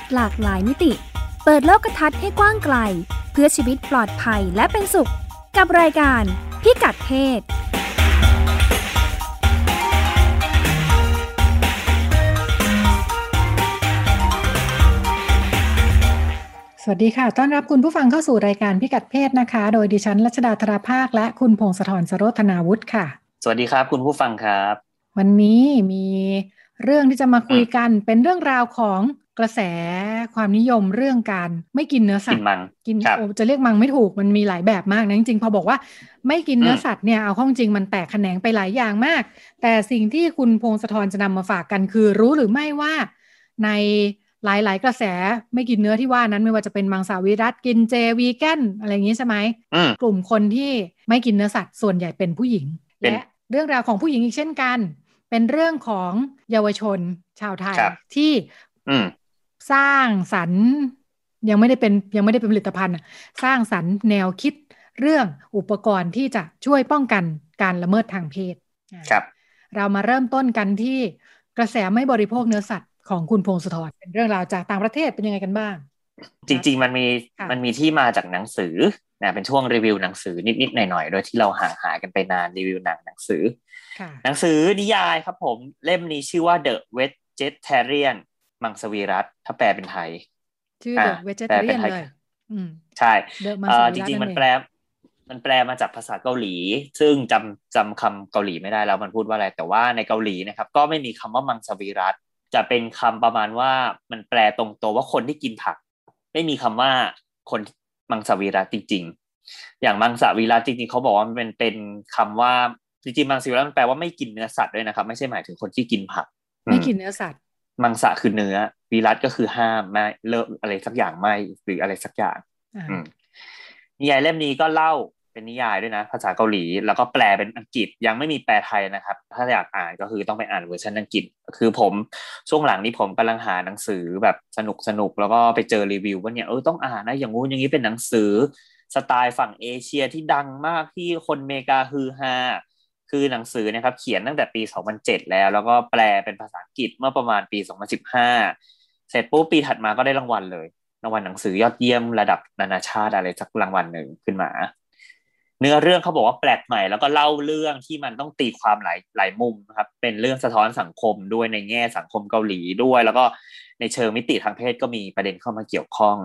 ศหลากหลายมิติเปิดโลกทัศน์ให้กว้างไกลเพื่อชีวิตปลอดภัยและเป็นสุขกับรายการพิกัดเพศสวัสดีค่ะต้อนรับคุณผู้ฟังเข้าสู่รายการพิกัดเพศนะคะโดยดิฉันรัชดาธราภาคและคุณพงศธรสโรธนาวุฒิค่ะสวัสดีครับคุณผู้ฟังครับวันนี้มีเรื่องที่จะมาคุยกันเป็นเรื่องราวของกระแสความนิยมเรื่องการไม่กินเนื้อสัตว์กินจะเรียกมังไม่ถูกมันมีหลายแบบมากนะจริงๆพอบอกว่าไม่กินเนื้อสัตว์เนี่ยเอาข้อจริงมันแตกแขนงไปหลายอย่างมากแต่สิ่งที่คุณพงศธรจะนำมาฝากกันคือรู้หรือไม่ว่าในหลายๆกระแสไม่กินเนื้อที่ว่านั้นไม่ว่าจะเป็นมังสวิรัติกินเจวีแกนอะไรอย่างนี้ใช่ไหมกลุ่มคนที่ไม่กินเนื้อสัตว์ส่วนใหญ่เป็นผู้หญิงและเรื่องราวของผู้หญิงอีกเช่นกันเป็นเรื่องของเยาวชนชาวไทยที่สร้างสรรค์ยังไม่ได้เป็นผลิตภัณฑ์สร้างสรรค์แนวคิดเรื่องอุปกรณ์ที่จะช่วยป้องกันการละเมิดทางเพศเรามาเริ่มต้นกันที่กระแสไม่บริโภคเนื้อสัตว์ของคุณพงศธรเป็นเรื่องราวจากต่างประเทศเป็นยังไงกันบ้างจริงๆมันมีที่มาจากหนังสือนะเป็นช่วงรีวิวหนังสือนิดๆหน่อยๆโดยที่เราห่างหายกันไปนานรีวิวหนังสือหนังสือนิยายครับผมเล่มนี้ชื่อว่า The Vegetarian มังสวิรัติถ้าแปลเป็นไทยชื่อ The Vegetarian เลยใช่จริงๆมันแปลมาจากภาษาเกาหลีซึ่งจำคำเกาหลีไม่ได้แล้วมันพูดว่าอะไรแต่ว่าในเกาหลีนะครับก็ไม่มีคำว่ามังสวิรัติจะเป็นคำประมาณว่ามันแปลตรงตัวว่าคนที่กินผักไม่มีคำว่าคนมังสวิรัติจริงๆอย่างมังสวิรัติจริงๆเขาบอกว่ามันเป็นคำว่าจริงๆมังสวิรัติมันแปลว่าไม่กินเนื้อสัตว์ด้วยนะครับไม่ใช่หมายถึงคนที่กินผักไม่กินเนื้อสัตว์มังสคือเนื้อวิรัติก็คือห้ามไม่เลิกอะไรสักอย่างไม่หรืออะไรสักอย่างนิยายเล่มนี้ก็เล่าเป็นนิยายด้วยนะภาษาเกาหลีแล้วก็แปลเป็นอังกฤษยังไม่มีแปลไทยนะครับถ้าอยากอ่านก็คือต้องไปอ่านเวอร์ชันอังกฤษคือผมช่วงหลังนี้ผมกำลังหาหนังสือแบบสนุกแล้วก็ไปเจอรีวิวว่าเนี่ยต้องอ่านนะอย่างงู้นอย่างนี้เป็นหนังสือสไตล์ฝั่งเอเชียที่ดังมากที่คนอเมริกาฮือฮาคือหนังสือนะครับเขียนตั้งแต่ปี2007แล้วก็แปลเป็นภาษาอังกฤษเมื่อประมาณปี2015เสร็จปุ๊บปีถัดมาก็ได้รางวัลเลยรางวัลหนังสือยอดเยี่ยมระดับนานาชาติอะไรสักรางวัลนึงขึ้นมาเนื้อเรื่องเขาบอกว่าแปลกใหม่แล้วก็เล่าเรื่องที่มันต้องตีความหลายมุมนะครับเป็นเรื่องสะท้อนสังคมด้วยในแง่สังคมเกาหลีด้วยแล้วก็ในเชิงมิติทางเพศก็มีประเด็นเข้ามาเกี่ยวข้อง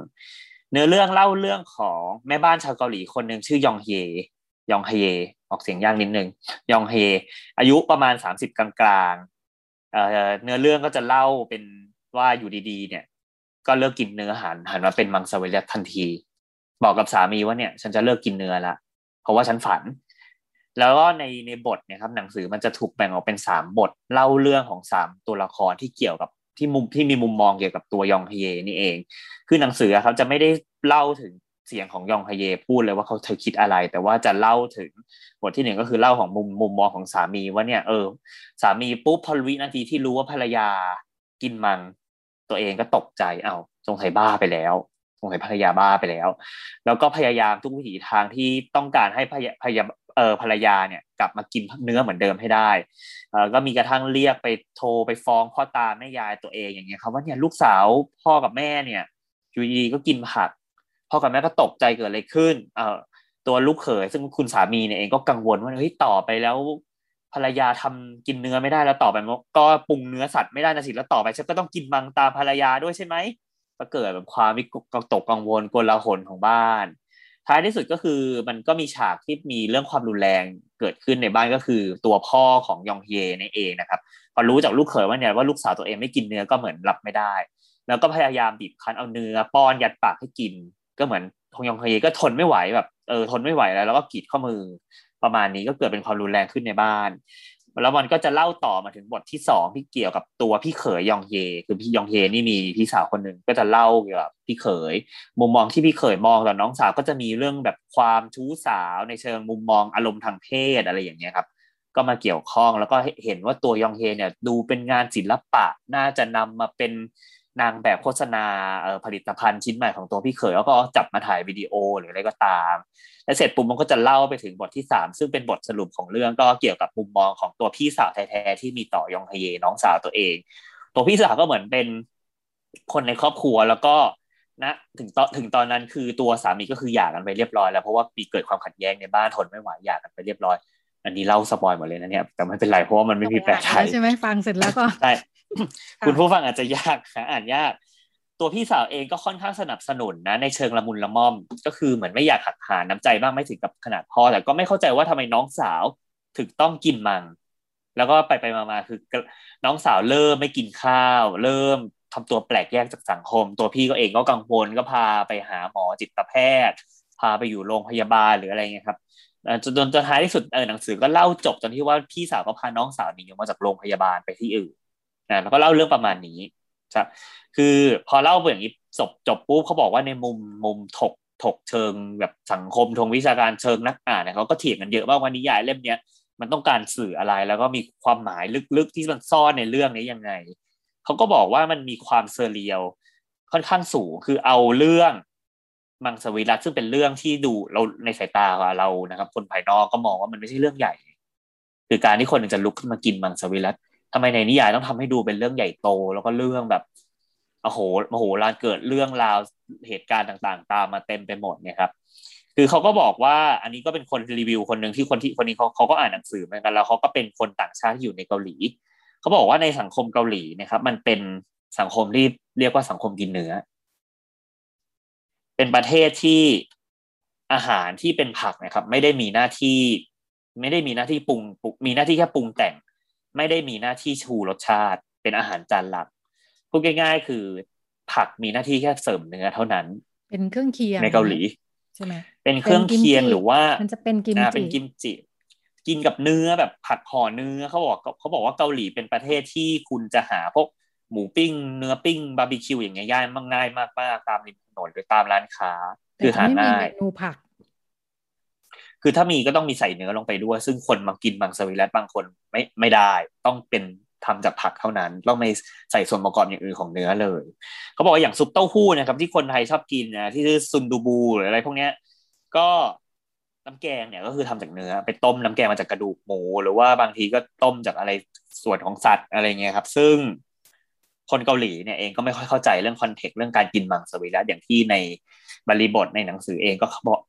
เนื้อเรื่องเล่าเรื่องของแม่บ้านชาวเกาหลีคนนึงชื่อยองเฮออกเสียงยากนิดนึงยองเฮอายุประมาณ30กลางๆเนื้อเรื่องก็จะเล่าเป็นว่าอยู่ดีๆเนี่ยก็เลิกกินเนื้อหันมาเป็นมังสวิรัติทันทีบอกกับสามีว่าเนี่ยฉันจะเลิกกินเนื้อละเพราะว่าฉันฝันแล้วก็ในบทเนี่ยครับหนังสือมันจะถูกแบ่งออกเป็น3บทเล่าเรื่องของ3ตัวละครที่เกี่ยวกับที่มีมุมมองเกี่ยวกับตัวยองเฮนี่เองคือหนังสือครับจะไม่ได้เล่าถึงเสียงของยองเฮพูดเลยว่าเธอคิดอะไรแต่ว่าจะเล่าถึงบทที่1ก็คือเล่าของมุมมองของสามีว่าเนี่ยสามีปุ๊บพอวินาทีที่รู้ว่าภรรยากินมังตัวเองก็ตกใจสงสัยบ้าไปแล้วสงสัยภรรยาบ้าไปแล้วก็พยายามทุกวิถีทางที่ต้องการให้ภรรยาเนี่ยกลับมากินเนื้อเหมือนเดิมให้ได้ก็มีกระทั่งเรียกไปโทรไปฟ้องพ่อตาแม่ยายตัวเองอย่างเงี้ยครับว่าเนี่ยลูกสาวพ่อกับแม่เนี่ยอยู่ดีๆก็กินผักพ่อกับแม่ก็ตกใจเกิดอะไรขึ้นตัวลูกเขยซึ่งคุณสามีเนี่ยเองก็กังวลว่าเฮ้ยต่อไปแล้วภรรยาทำกินเนื้อไม่ได้แล้วต่อไปก็ปรุงเนื้อสัตว์ไม่ได้นะสิแล้วต่อไปฉันก็ต้องกินมังตามภรรยาด้วยใช่ไหมก็เกิดแบบความวิตกกังวลโกลาหลของบ้านท้ายที่สุดก็คือมันก็มีฉากที่มีเรื่องความรุนแรงเกิดขึ้นในบ้านก็คือตัวพ่อของยองเฮนี่เองนะครับพอรู้จากลูกเขยว่าลูกสาวตัวเองไม่กินเนื้อก็เหมือนรับไม่ได้แล้วก็พยายามบีบคั้นเอาเนื้อป้อนยัดปากให้กินก็เหมือนของยองเฮก็ทนไม่ไหวแบบทนไม่ไหวแล้วก็กรีดข้อมือประมาณนี้ก็เกิดเป็นความรุนแรงขึ้นในบ้านแล้วมันก็จะเล่าต่อมาถึงบทที่2ที่เกี่ยวกับตัวพี่เขยยองเฮคือพี่ยองเฮนี่มีพี่สาวคนหนึ่งก็จะเล่าเกี่ยวกับพี่เขยมุมมองที่พี่เขยมองต่อน้องสาวก็จะมีเรื่องแบบความชู้สาวในเชิงมุมมองอารมณ์ทางเพศอะไรอย่างเงี้ยครับก็มาเกี่ยวข้องแล้วก็เห็นว่าตัวยองเฮเนี่ยดูเป็นงานศิลปะน่าจะนำมาเป็นนางแบบโฆษณาผลิตภัณฑ์ชิ้นใหม่ของตัวพี่เขยแล้วก็จับมาถ่ายวิดีโอหรืออะไรก็ตามและเสร็จปุ๊บมันก็จะเล่าไปถึงบทที่3ซึ่งเป็นบทสรุปของเรื่องก็เกี่ยวกับมุมมองของตัวพี่สาวแท้ๆที่มีต่อยองเฮน้องสาวตัวเองตัวพี่สาวก็เหมือนเป็น คนในครอบครัวแล้วก็นะถึงตอนนั้นคือตัวสามีก็คือหย่ากันไปเรียบร้อยแล้วเพราะว่าปีเกิดความขัดแย้งในบ้านทนไม่ไหวหย่ากันไปเรียบร้อยอันนี้เล่าสปอยหมดเลยนะเนี่ยแต่ไม่เป็นไรเพราะว่ามันไม่มีแปลไทยใช่ไหมฟังเสร็จแล้วก็ใช่คุณผู้ฟังอาจจะยากหาอ่านยากตัวพี่สาวเองก็ค่อนข้างสนับสนุนนะในเชิงละมุนละม่อมก็คือเหมือนไม่อยากหักหาน้ำใจบ้างไม่ถึงกับขนาดพ่อแต่ก็ไม่เข้าใจว่าทำไมน้องสาวถึงต้องกินมังแล้วก็ไปมาคือน้องสาวเริ่มไม่กินข้าวเริ่มทำตัวแปลกแยกจากสังคมตัวพี่ก็เองก็กังวลก็พาไปหาหมอจิตแพทย์พาไปอยู่โรงพยาบาลหรืออะไรเงี้ยครับจนท้ายที่สุดหนังสือก็เล่าจบตอนที่ว่าพี่สาวก็พาน้องสาวหนีออกมาจากโรงพยาบาลไปที่อื่นแล้วก็เล่าเรื่องประมาณนี้ครับคือพอเล่าไปอย่างนี้จบปุ๊บเขาบอกว่าในมุมถกเชิงแบบสังคมทางวิชาการเชิงนักอ่านเนี่ยเขาก็เถียงกันเยอะมากว่านิยายเล่มเนี้ยมันต้องการสื่ออะไรแล้วก็มีความหมายลึกๆที่มันซ่อนในเรื่องนี้ยังไงเขาก็บอกว่ามันมีความเซเรียลค่อนข้างสูงคือเอาเรื่องมังสวิรัติซึ่งเป็นเรื่องที่ดูเราในสายตาเรานะครับคนภายนอกก็มองว่ามันไม่ใช่เรื่องใหญ่คือการที่คนนึงจะลุกขึ้นมากินมังสวิรัติทำไมในนิยายต้องทำให้ดูเป็นเรื่องใหญ่โตแล้วก็เรื่องแบบโอ้โหลานเกิดเรื่องราวเหตุการณ์ต่างๆตามมาเต็มไปหมดเนี่ยครับคือเขาก็บอกว่าอันนี้ก็เป็นคนรีวิวคนนึงที่คนนี้เขาก็อ่านหนังสือเหมือนกันแล้วเขาก็เป็นคนต่างชาติที่อยู่ในเกาหลีเขาบอกว่าในสังคมเกาหลีนะครับมันเป็นสังคมที่เรียกว่าสังคมกินเนื้อเป็นประเทศที่อาหารที่เป็นผักนะครับไม่ได้มีหน้าที่ปรุงมีหน้าที่แค่ปรุงแต่งไม่ได้มีหน้าที่ชูรสชาติเป็นอาหารจานหลักพูดง่ายๆคือผักมีหน้าที่แค่เสริมเนื้อเท่านั้นเป็นเครื่องเคียงในเกาหลีใช่ไหมเป็นเครื่องเคียงหรือว่ามันจะเป็นกิมจิกินกับเนื้อแบบผัดห่อเนื้อเขาบอกว่าเกาหลีเป็นประเทศที่คุณจะหาพวกหมูปิ้งเนื้อปิ้งบาร์บีคิวอย่างเงี้ยง่ายมากตามริมถนนหรือตามร้านค้าคือหาง่ายนูผักคือถ้ามีก็ต้องมีใส่เนื้อลงไปด้วยซึ่งคนมากินมังสวิรัติบางคนไม่ได้ต้องเป็นทำจากผักเท่านั้นต้องไม่ใส่ส่วนประกอบอย่างอื่นของเนื้อเลยเขาบอกว่าอย่างซุปเต้าหู้นะครับที่คนไทยชอบกินนะที่ชื่อซุนดูบูหรืออะไรพวกเนี้ยก็น้ำแกงเนี่ยก็คือทำจากเนื้อไปต้มน้ำแกงมาจากกระดูกหมูหรือว่าบางทีก็ต้มจากอะไรส่วนของสัตว์อะไรเงี้ยครับซึ่งคนเกาหลีเนี่ยเองก็ไม่ค่อยเข้าใจเรื่องคอนเทกต์เรื่องการกินมังสวิรัติอย่างที่ในบริบทในหนังสือเอง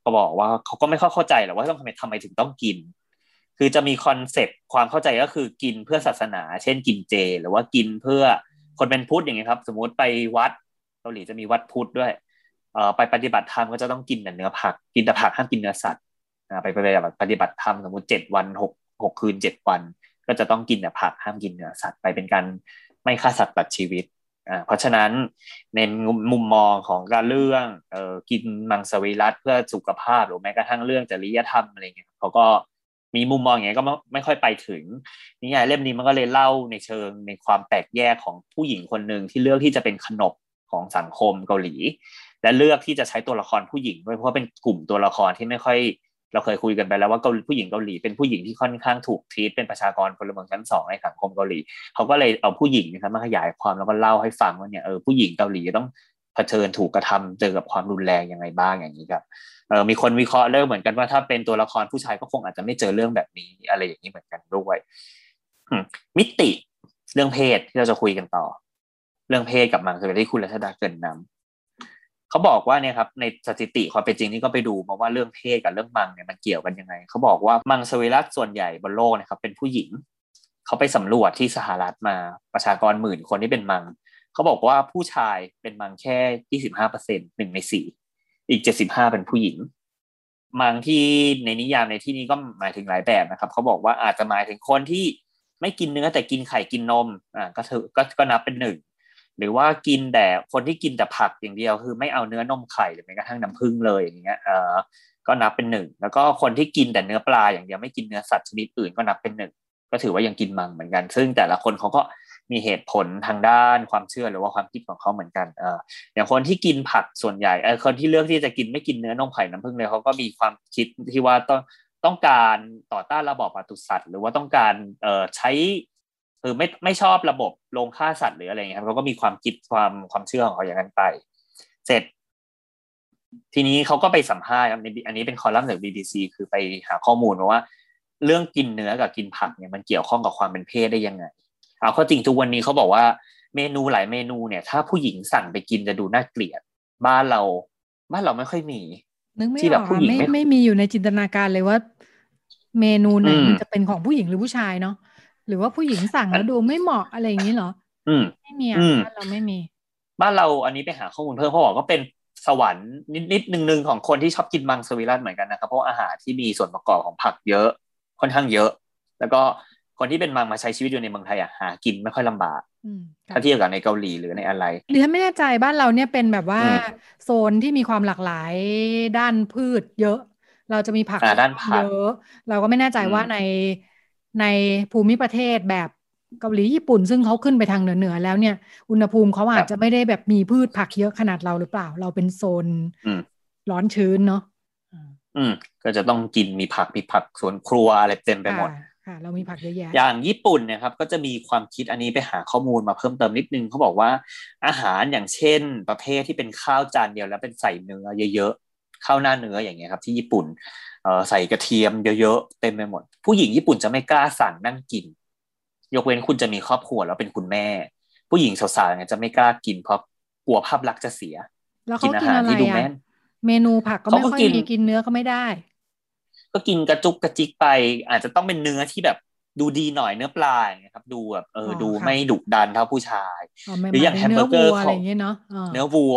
ก็บอกว่าเขาก็ไม่ค่อยเข้าใจหรอกว่าทำไมถึงต้องกินคือจะมีคอนเซ็ปต์ความเข้าใจก็คือกินเพื่อศาสนาเช่นกินเจหรือว่ากินเพื่อคนเป็นพุทธอย่างเงี้ยครับสมมติไปวัดเกาหลีจะมีวัดพุทธด้วยไปปฏิบัติธรรมก็จะต้องกินแต่เนื้อผักกินแต่ผักห้ามกินเนื้อสัตว์ไปปฏิบัติธรรมสมมติ7วัน6คืน7วันก็จะต้องกินแต่ผักห้ามกินเนื้อสัตว์ไปเป็นการไม่ฆ่าสัตว์ตัดชีวิตเพราะฉะนั้นในมุมมองของการเรื่องกินมังสวิรัติเพื่อสุขภาพหรือแม้กระทั่งเรื่องจริยธรรมอะไรเงี้ยเขาก็มีมุมมองอย่างเงี้ยก็ไม่ค่อยไปถึงนิยายเล่มนี้มันก็เลยเล่าในเชิงในความแปลกแยกของผู้หญิงคนนึงที่เลือกที่จะเป็นขนบของสังคมเกาหลีและเลือกที่จะใช้ตัวละครผู้หญิงด้วยเพราะเป็นกลุ่มตัวละครที่ไม่ค่อยเราเคยคุยกันไปแล้วว่าผู้หญิงเกาหลีเป็นผู้หญิงที่ค่อนข้างถูกทีทเป็นประชากรพลเมืองชั้น2ในสังคมเกาหลีเขาก็เลยเอาผู้หญิงนะครับมาขยายความแล้วก็เล่าให้ฟังว่าเนี่ยผู้หญิงเกาหลีต้องเผชิญถูกกระทำเจอกับความรุนแรงยังไงบ้างอย่างนี้ครับมีคนวิเคราะห์เรื่องเหมือนกันว่าถ้าเป็นตัวละครผู้ชายก็คงอาจจะไม่เจอเรื่องแบบนี้อะไรอย่างนี้เหมือนกันด้วยมิติเรื่องเพศที่เราจะคุยกันต่อเรื่องเพศกับมังสวิรัติที่คุณรัชดาเกริ่นนำเขาบอกว่าเนี่ยครับในสถิติความเป็นจริงนี่ก็ไปดูมาว่าเรื่องเพศกับเรื่องมังเนี่ยมันเกี่ยวกันยังไงเขาบอกว่ามังสวิรัติส่วนใหญ่บนโลกนะครับเป็นผู้หญิงเขาไปสำรวจที่สหรัฐมาประชากรหมื่นคนที่เป็นมังเขาบอกว่าผู้ชายเป็นมังแค่ 25% 1ใน4อีก75เป็นผู้หญิงมังที่ในนิยามในที่นี้ก็หมายถึงหลายแบบนะครับเขาบอกว่าอาจจะหมายถึงคนที่ไม่กินเนื้อแต่กินไข่กินนมก็นับเป็น1หรือว่ากินแต่คนที่กินแต่ผักอย่างเดียวคือไม่เอาเนื้อนมไข่หรือแม้กระทั่งน้ำผึ้งเลยอย่างเงี้ยก็นับเป็น1แล้วก็คนที่กินแต่เนื้อปลาอย่างเดียวไม่กินเนื้อสัตว์ชนิดอื่นก็นับเป็น1ก็ถือว่ายังกินมังเหมือนกันซึ่งแต่ละคนเขาก็มีเหตุผลทางด้านความเชื่อหรือว่าความคิดของเขาเหมือนกันอย่างคนที่กินผักส่วนใหญ่คนที่เลือกที่จะกินไม่กินเนื้อนมไข่น้ำผึ้งเลยเขาก็มีความคิดที่ว่าต้องการต่อต้านระบอบปศุสัตว์หรือว่าต้องการใช้คือไม่ชอบระบบโรงฆ่าสัตว์หรืออะไรเงี้ยครับเขาก็มีความคิดความเชื่อของเขาอย่างนั้นไปเสร็จทีนี้เขาก็ไปสัมภาษณ์อันนี้เป็นคอลัมน์จาก BBC คือไปหาข้อมูลว่าเรื่องกินเนื้อกับกินผักเนี่ยมันเกี่ยวข้องกับความเป็นเพศได้ยังไงเอาข้อจริงทุกวันนี้เขาบอกว่า เมนูหลายเมนูเนี่ยถ้าผู้หญิงสั่งไปกินจะดูน่าเกลียดบ้านเราไม่ค่อยมีนึกไม่ออกไม่มีอยู่ในจินตนาการเลยว่าเมนูไหนมันจะเป็นของผู้หญิงหรือผู้ชายเนาะหรือว่าผู้หญิงสั่งแล้วดูไม่เหมาะอะไรอย่างนี้เหรอไม่มีบ้านเราไม่มีบ้านเราอันนี้ไปหาข้อมูลเพิ่มเขาบอกว่าเป็นสวรรค์นิดนึงของคนที่ชอบกินมังสวิรัติเหมือนกันนะครับเพราะอาหารที่มีส่วนประกอบของผักเยอะค่อนข้างเยอะแล้วก็คนที่เป็นมังมาใช้ชีวิตอยู่ในเมืองไทยอ่ะหากินไม่ค่อยลำบากถ้าเทียบกับในเกาหลีหรือในอะไรดิฉันไม่แน่ใจบ้านเราเนี่ยเป็นแบบว่าโซนที่มีความหลากหลายด้านพืชเยอะเราจะมีผักเยอะเราก็ไม่แน่ใจว่าในภูมิประเทศแบบเกาหลีญี่ปุ่นซึ่งเขาขึ้นไปทางเหนือแล้วเนี่ยอุณหภูมิเขาอาจจะไม่ได้แบบมีพืชผักเยอะขนาดเราหรือเปล่าเราเป็นโซนร้อนชื้นเนาะก็จะต้องกินมีผักสวนครัวอะไรเต็มไปหมดค่ะเรามีผักเยอะแยะอย่างญี่ปุ่นนะครับก็จะมีความคิดอันนี้ไปหาข้อมูลมาเพิ่มเติมนิดนึงเขาบอกว่าอาหารอย่างเช่นประเภทที่เป็นข้าวจานเดียวแล้วเป็นใส่เนื้อเยอะๆข้าวหน้าเนื้ออย่างเงี้ยครับที่ญี่ปุ่นใส่กระเทียมเยอะๆเต็มไปหมดผู้หญิงญี่ปุ่นจะไม่กล้าสั่งนั่งกินยกเว้นคุณจะมีครอบครัวแล้วเป็นคุณแม่ผู้หญิงสาวๆเนี่ยจะไม่กล้ากินเพราะกลัวภาพลักษณ์จะเสียแล้วเขากินอาหารที่ดูแม่นเมนูผักก็ไม่ค่อยมีกินเนื้อก็ไม่ได้ก็กินกระจุกกระจิกไปอาจจะต้องเป็นเนื้อที่แบบดูดีหน่อยเนื้อปลาอย่างเงี้ยครับดูแบบดูไม่ดุดันเท่าผู้ชายหรืออย่างแฮมเบอร์เกอร์อะไรอย่างเงี้ยเนาะเนื้อวัว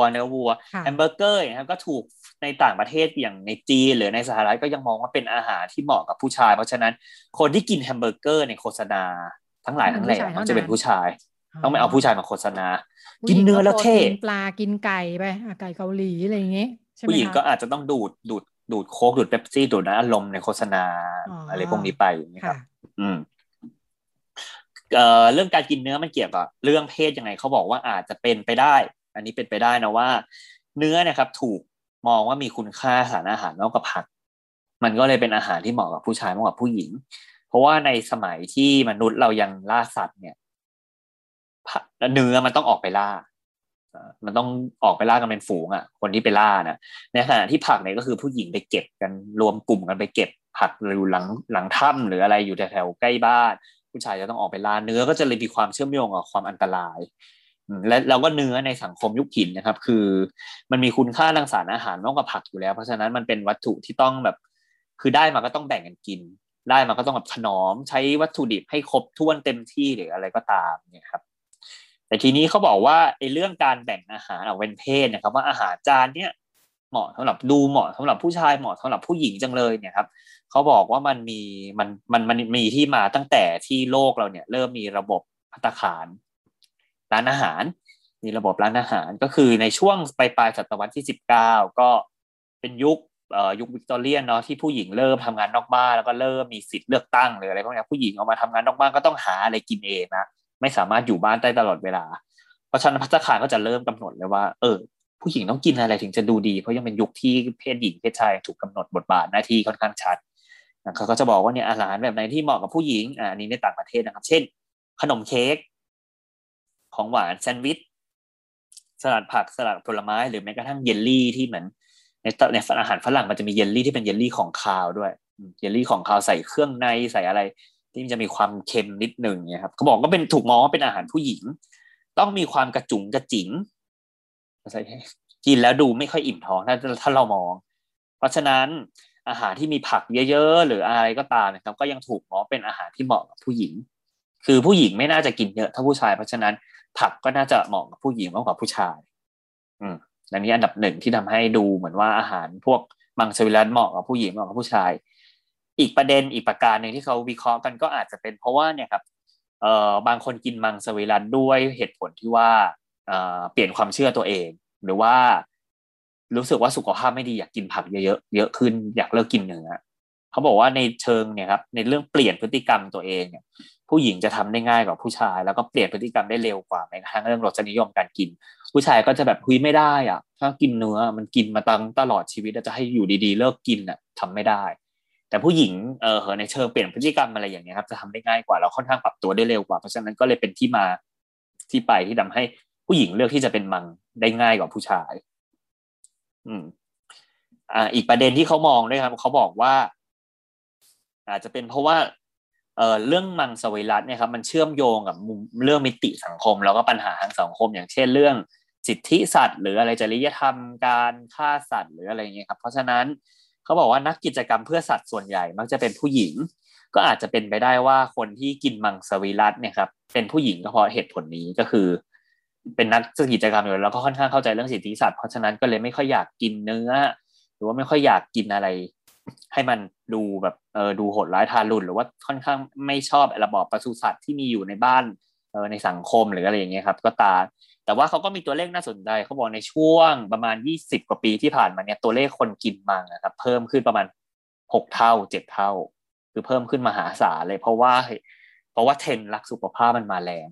แฮมเบอร์เกอร์นะครับก็ถูกในต่างประเทศอย่างในจีนหรือในสหรัฐก็ยังมองว่าเป็นอาหารที่เหมาะกับผู้ชายเพราะฉะนั้นคนที่กินแฮมเบอร์เกอร์ในโฆษณาทั้งหลายทั้งแหล่มันจะเป็นผู้ชายต้องไม่เอาผู้ชายมาโฆษณากินเนื้อแล้วเท่กินปลากินไก่ไปไก่เกาหลีอะไรอย่างเงี้ยผู้หญิงก็อาจจะต้องดูดโค้กดูดเป๊ปซี่ดูดอารมณ์ในโฆษณาอะไรพวกนี้ไปอย่างนี้ครับเรื่องการกินเนื้อมันเกี่ยวกับเรื่องเพศยังไงเขาบอกว่าอาจจะเป็นไปได้อันนี้เป็นไปได้นะว่าเนื้อนะครับถูกมองว่ามีคุณค่าสารอาหารมากกว่าผักมันก็เลยเป็นอาหารที่เหมาะกับผู้ชายมากกว่าผู้หญิงเพราะว่าในสมัยที่มนุษย์เรายังล่าสัตว์เนี่ยเนื้อมันต้องออกไปล่ามันต้องออกไปล่ากันเป็นฝูงอ่ะคนที่ไปล่านะในขณะที่ผักเนี่ยก็คือผู้หญิงไปเก็บกันรวมกลุ่มกันไปเก็บผักอยู่หลังถ้ำหรืออะไรอยู่แถวใกล้บ้านผู้ชายจะต้องออกไปล่าเนื้อก็จะเลยมีความเชื่อมโยงกับความอันตรายและเราก็เนื้อในสังคมยุคหินนะครับคือมันมีคุณค่าทางสารอาหารมากกว่าผักอยู่แล้วเพราะฉะนั้นมันเป็นวัตถุที่ต้องแบบคือได้มาก็ต้องแบ่งกันกินได้มาก็ต้องแบบถนอมใช้วัตถุดิบให้ครบถ้วนเต็มที่หรืออะไรก็ตามเนี่ยครับแต่ทีนี้เขาบอกว่าไอ้เรื่องการแบ่งอาหารออกเป็นเพศนะครับว่าอาหารจานเนี้ยเหมาะสำหรับผู้ชายเหมาะสำหรับผู้หญิงจังเลยเนี่ยครับเขาบอกว่ามันมีที่มาตั้งแต่ที่โลกเราเนี่ยเริ่มมีระบบภัตตาคารร้านอาหารมีระบบร้านอาหารก็คือในช่วงปลายศตวรรษที่19ก็เป็นยุควิกตอเรียนเนาะที่ผู้หญิงเริ่มทำงานนอกบ้านแล้วก็เริ่มมีสิทธิ์เลือกตั้งหรืออะไรพวกนี้ผู้หญิงออกมาทำงานนอกบ้านก็ต้องหาอะไรกินเองนะไม่สามารถอยู่บ้านได้ตลอดเวลาเพราะฉะนั้นภัตตาคารก็จะเริ่มกำหนดเลยว่าผู้หญิงต้องกินอะไรถึงจะดูดีเพราะยังเป็นยุคที่เพศหญิงเพศชายถูกกำหนดบทบาทหน้าที่ค่อนข้างชัดเขาก็จะบอกว่าเนี่ยอาหารแบบไหนที่เหมาะกับผู้หญิงอันนี้ในต่างประเทศนะครับเช่นขนมเค้กของหวานแซนด์วิชสลัดผักสลัดผลไม้หรือแม้กระทั่งเยลลี่ที่เหมือนในอาหารฝรั่งมันจะมีเยลลี่ที่เป็นเยลลี่ของคาวด้วยเยลลี่ของคาวใส่เครื่องในใส่อะไรที่มันจะมีความเค็มนิดนึงเนี่ยครับเขาบอกก็เป็นถูกมองว่าเป็นอาหารผู้หญิงต้องมีความกระจุ๋งกระจิ๋งกินแล้วดูไม่ค่อยอิ่มท้องถ้าเรามองเพราะฉะนั้นอาหารที่มีผักเยอะๆหรืออะไรก็ตามนะครับก็ยังถูกมองเป็นอาหารที่เหมาะกับผู้หญิงคือผู้หญิงไม่น่าจะกินเยอะเท่าผู้ชายเพราะฉะนั้นผักก็น่าจะเหมาะกับผู้หญิงมากกว่าผู้ชายอันนี้อันดับ1ที่ทำให้ดูเหมือนว่าอาหารพวกมังสวิรัติเหมาะกับผู้หญิงเหมาะกับผู้ชายอีกประเด็นอีกประการนึงที่เขาวิเคราะห์กันก็อาจจะเป็นเพราะว่าเนี่ยครับบางคนกินมังสวิรัติด้วยเหตุผลที่ว่าเปลี่ยนความเชื่อตัวเองหรือว่ารู้สึกว่าสุขภาพไม่ดีอยากกินผักเยอะๆเยอะขึ้นอยากเลิกกินเนื้อเขาบอกว่าในเชิงเนี่ยครับในเรื่องเปลี่ยนพฤติกรรมตัวเองเนี่ยผู้หญิงจะทำได้ง่ายกว่าผู้ชายแล้วก็เปลี่ยนพฤติกรรมได้เร็วกว่าในทางเรื่องรสนิยมการกินผู้ชายก็จะแบบคุยไม่ได้อ่ะถ้ากินเนื้อมันกินมาตั้งตลอดชีวิตจะให้อยู่ดีๆเลิกกินอ่ะทำไม่ได้แต่ผู้หญิงในเชิงเปลี่ยนพฤติกรรมอะไรอย่างเงี้ยครับจะทำได้ง่ายกว่าเราค่อนข้างปรับตัวได้เร็วกว่าเพราะฉะนั้นก็เลยเป็นที่มาที่ไปที่ทำให้ผู้หญิงเลือกที่จะเป็นมังได้ง่ายกว่าผู้ชายอีกประเด็นที่เขามองด้วยครับเขาบอกว่าอาจจะเป็นเพราะว่า เรื่องมังสวิรัติเนี่ยครับมันเชื่อมโยงกับเรื่องมิติสังคมแล้วก็ปัญหาทางสังคมอย่างเช่นเรื่องสิทธิสัตว์หรืออะไรจริยธรรมการฆ่าสัตว์หรืออะไรอย่างเงี้ยครับเพราะฉะนั้นเขาบอกว่านักกิจกรรมเพื่อสัตว์ส่วนใหญ่มักจะเป็นผู้หญิงก็อาจจะเป็นไปได้ว่าคนที่กินมังสวิรัติเนี่ยครับเป็นผู้หญิงก็เพราะเหตุผลนี้ก็คือเป็นนักกิจกรรมอยู่แล้วก็ค่อนข้างเข้าใจเรื่องสิทธิสัตว์เพราะฉะนั้นก็เลยไม่ค่อยอยากกินเนื้อหรือว่าไม่ค่อยอยากกินอะไรให้มันดูแบบดูโหดร้ายทารุณหรือว่าค่อนข้างไม่ชอบระบอบปศุสัตว์ที่มีอยู่ในบ้านในสังคมหรืออะไรอย่างเงี้ยครับก็ตามแต่ว่าเขาก็มีตัวเลขน่าสนใจเขาบอกในช่วงประมาณ20กว่าปีที่ผ่านมาเนี่ยตัวเลขคนกินมังนะครับเพิ่มขึ้นประมาณ6เท่า7เท่าคือเพิ่มขึ้นมหาศาลเลยเพราะว่าเทรนด์รักสุขภาพมันมาแรง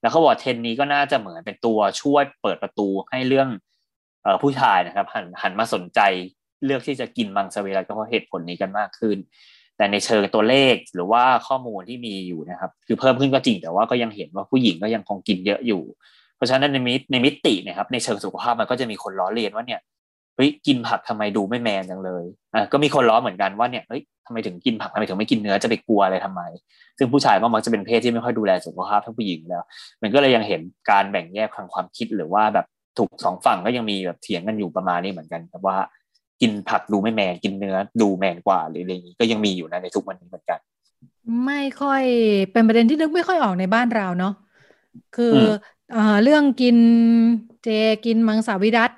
แล้วเขาบอกเทรนด์นี้ก็น่าจะเหมือนเป็นตัวช่วยเปิดประตูให้เรื่องผู้ชายนะครับหันมาสนใจเลือกที่จะกินมังสวิรัติก็เพราะเหตุผลนี้กันมากขึ้นแต่ในเชิงตัวเลขหรือว่าข้อมูลที่มีอยู่นะครับคือเพิ่มขึ้นก็จริงแต่ว่าก็ยังเห็นว่าผู้หญิงก็ยังคงกินเยอะอยู่เพราะฉะนั้นในมิตินะครับในเชิงสุขภาพมันก็จะมีคนล้อเลียนว่าเนี่ยเฮ้ยกินผักทำไมดูไม่แมนจังเลยก็มีคนล้อเหมือนกันว่าเนี่ยเฮ้ยทำไมถึงกินผักทำไมถึงไม่กินเนื้อจะไปกลัวอะไรทำไมซึ่งผู้ชายมักจะเป็นเพศที่ไม่ค่อยดูแลสุขภาพเท่าผู้หญิงแล้วมันก็เลยยังเห็นการแบ่งแยกทางความคิดหรือว่าแบบถูกสองฝั่งก็ยังมีแบบเถียงกันอยู่ประมาณนี้เหมือนกันครับว่ากินผักดูไม่แมนกินเนื้อดูแมนกว่าหรืออะไรอย่างนี้ก็ยังมีอยู่นะในทุกวันนี้เหมือนกันไม่ค่อยเป็นประเด็นที่นึกไม่ค่อยออกในบ้านเราเนาะคือเรื่องกินเจกินมังสวิรัติ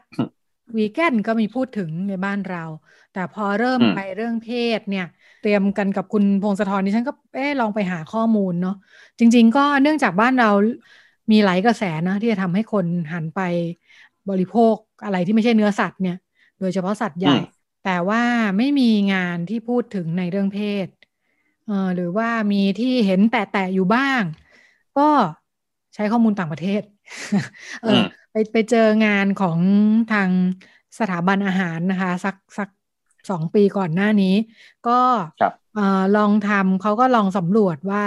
วีแกนก็มีพูดถึงในบ้านเราแต่พอเริ่มไปเรื่องเพศเนี่ยเตรียมกันกับคุณพงศธรนี่ฉันก็ลองไปหาข้อมูลเนาะจริงๆก็เนื่องจากบ้านเรามีหลายกระแสนะที่จะทำให้คนหันไปบริโภคอะไรที่ไม่ใช่เนื้อสัตว์เนี่ยโดยเฉพาะสัตว์ใหญ่แต่ว่าไม่มีงานที่พูดถึงในเรื่องเพศหรือว่ามีที่เห็นแต่อยู่บ้างก็ใช้ข้อมูลต่างประเทศไปเจองานของทางสถาบันอาหารนะคะสัก2ปีก่อนหน้านี้ก็ลองทำเขาก็ลองสำรวจว่า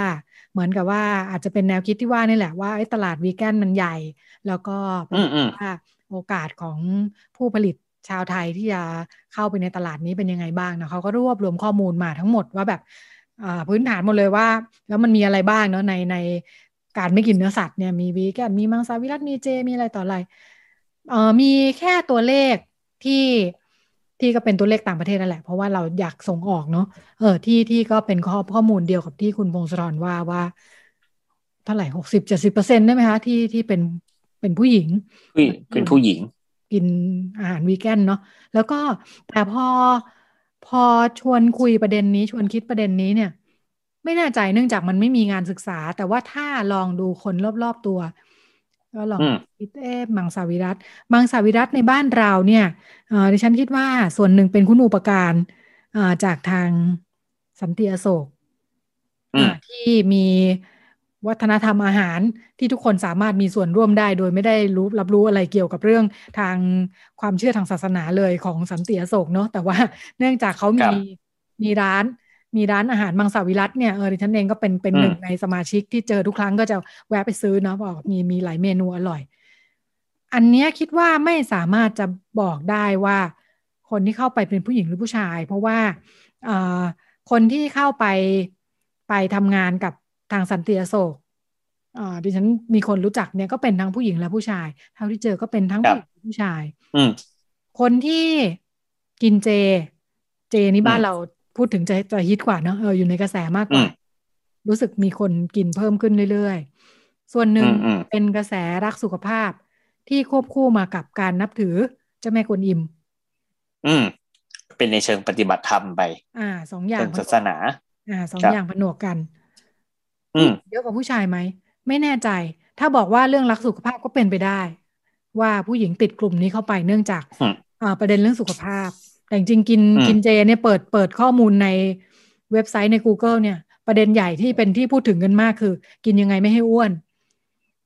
เหมือนกับว่าอาจจะเป็นแนวคิดที่ว่านี่แหละว่าตลาดวีแกนมันใหญ่แล้วก็ว่าโอกาสของผู้ผลิตชาวไทยที่จะเข้าไปในตลาดนี้เป็นยังไงบ้างนะเขาก็รวบรวมข้อมูลมาทั้งหมดว่าแบบพื้นฐานหมดเลยว่าแล้วมันมีอะไรบ้างเนาะในการไม่กินเนื้อสัตว์เนี่ยมีวีแกนมีมังสวิรัติมีเจมีอะไรต่ออะไรมีแค่ตัวเลขที่ก็เป็นตัวเลขต่างประเทศนั่นแหละเพราะว่าเราอยากส่งออกเนาะที่ก็เป็นข้อมูลเดียวกับที่คุณพงศธรว่าเท่าไหร่ 60-70% ได้มั้ยคะที่เป็นผู้หญิงเป็นผู้หญิงกินอาหารวีแกนเนาะแล้วก็แต่พอชวนคุยประเด็นนี้ชวนคิดประเด็นนี้เนี่ยไม่แน่ใจเนื่องจากมันไม่มีงานศึกษาแต่ว่าถ้าลองดูคนรอบๆตัวก็ลองคิดมังสวิรัติในบ้านเราเนี่ยดิฉันคิดว่าส่วนหนึ่งเป็นคุณูปการจากทางสันติอโศกที่มีวัฒนธรรมอาหารที่ทุกคนสามารถมีส่วนร่วมได้โดยไม่ได้รับรู้อะไรเกี่ยวกับเรื่องทางความเชื่อทางศาสนาเลยของสันติอโศกเนาะแต่ว่าเนื่องจากเขามีร้านอาหารมังสวิรัติเนี่ยดิฉันเองก็เป็นหนึ่งในสมาชิกที่เจอทุกครั้งก็จะแวะไปซื้อเนาะบอกมีหลายเมนูอร่อยอันเนี้ยคิดว่าไม่สามารถจะบอกได้ว่าคนที่เข้าไปเป็นผู้หญิงหรือผู้ชายเพราะว่าคนที่เข้าไปทำงานกับทางสันติอโศกดิฉันมีคนรู้จักเนี่ยก็เป็นทั้งผู้หญิงและผู้ชายเท่าที่เจอก็เป็นทั้งผู้หญิงและผู้ชายคนที่กินเจนี่บ้านเราพูดถึงจะฮิตกว่าเนาะอยู่ในกระแสมากกว่ารู้สึกมีคนกินเพิ่มขึ้นเรื่อยๆส่วนหนึ่งเป็นกระแสรักสุขภาพที่ควบคู่มากับการนับถือเจ้าแม่กวนอิมเป็นในเชิงปฏิบัติธรรมไปสองอย่างศาสนาสองอย่างผนวกกันเยอะกว่าผู้ชายไหมไม่แน่ใจถ้าบอกว่าเรื่องรักสุขภาพก็เป็นไปได้ว่าผู้หญิงติดกลุ่มนี้เข้าไปเนื่องจากประเด็นเรื่องสุขภาพแต่จริงๆกินเจเนี่ยเปิดข้อมูลในเว็บไซต์ใน Google เนี่ยประเด็นใหญ่ที่เป็นที่พูดถึงกันมากคือกินยังไงไม่ให้อ้วน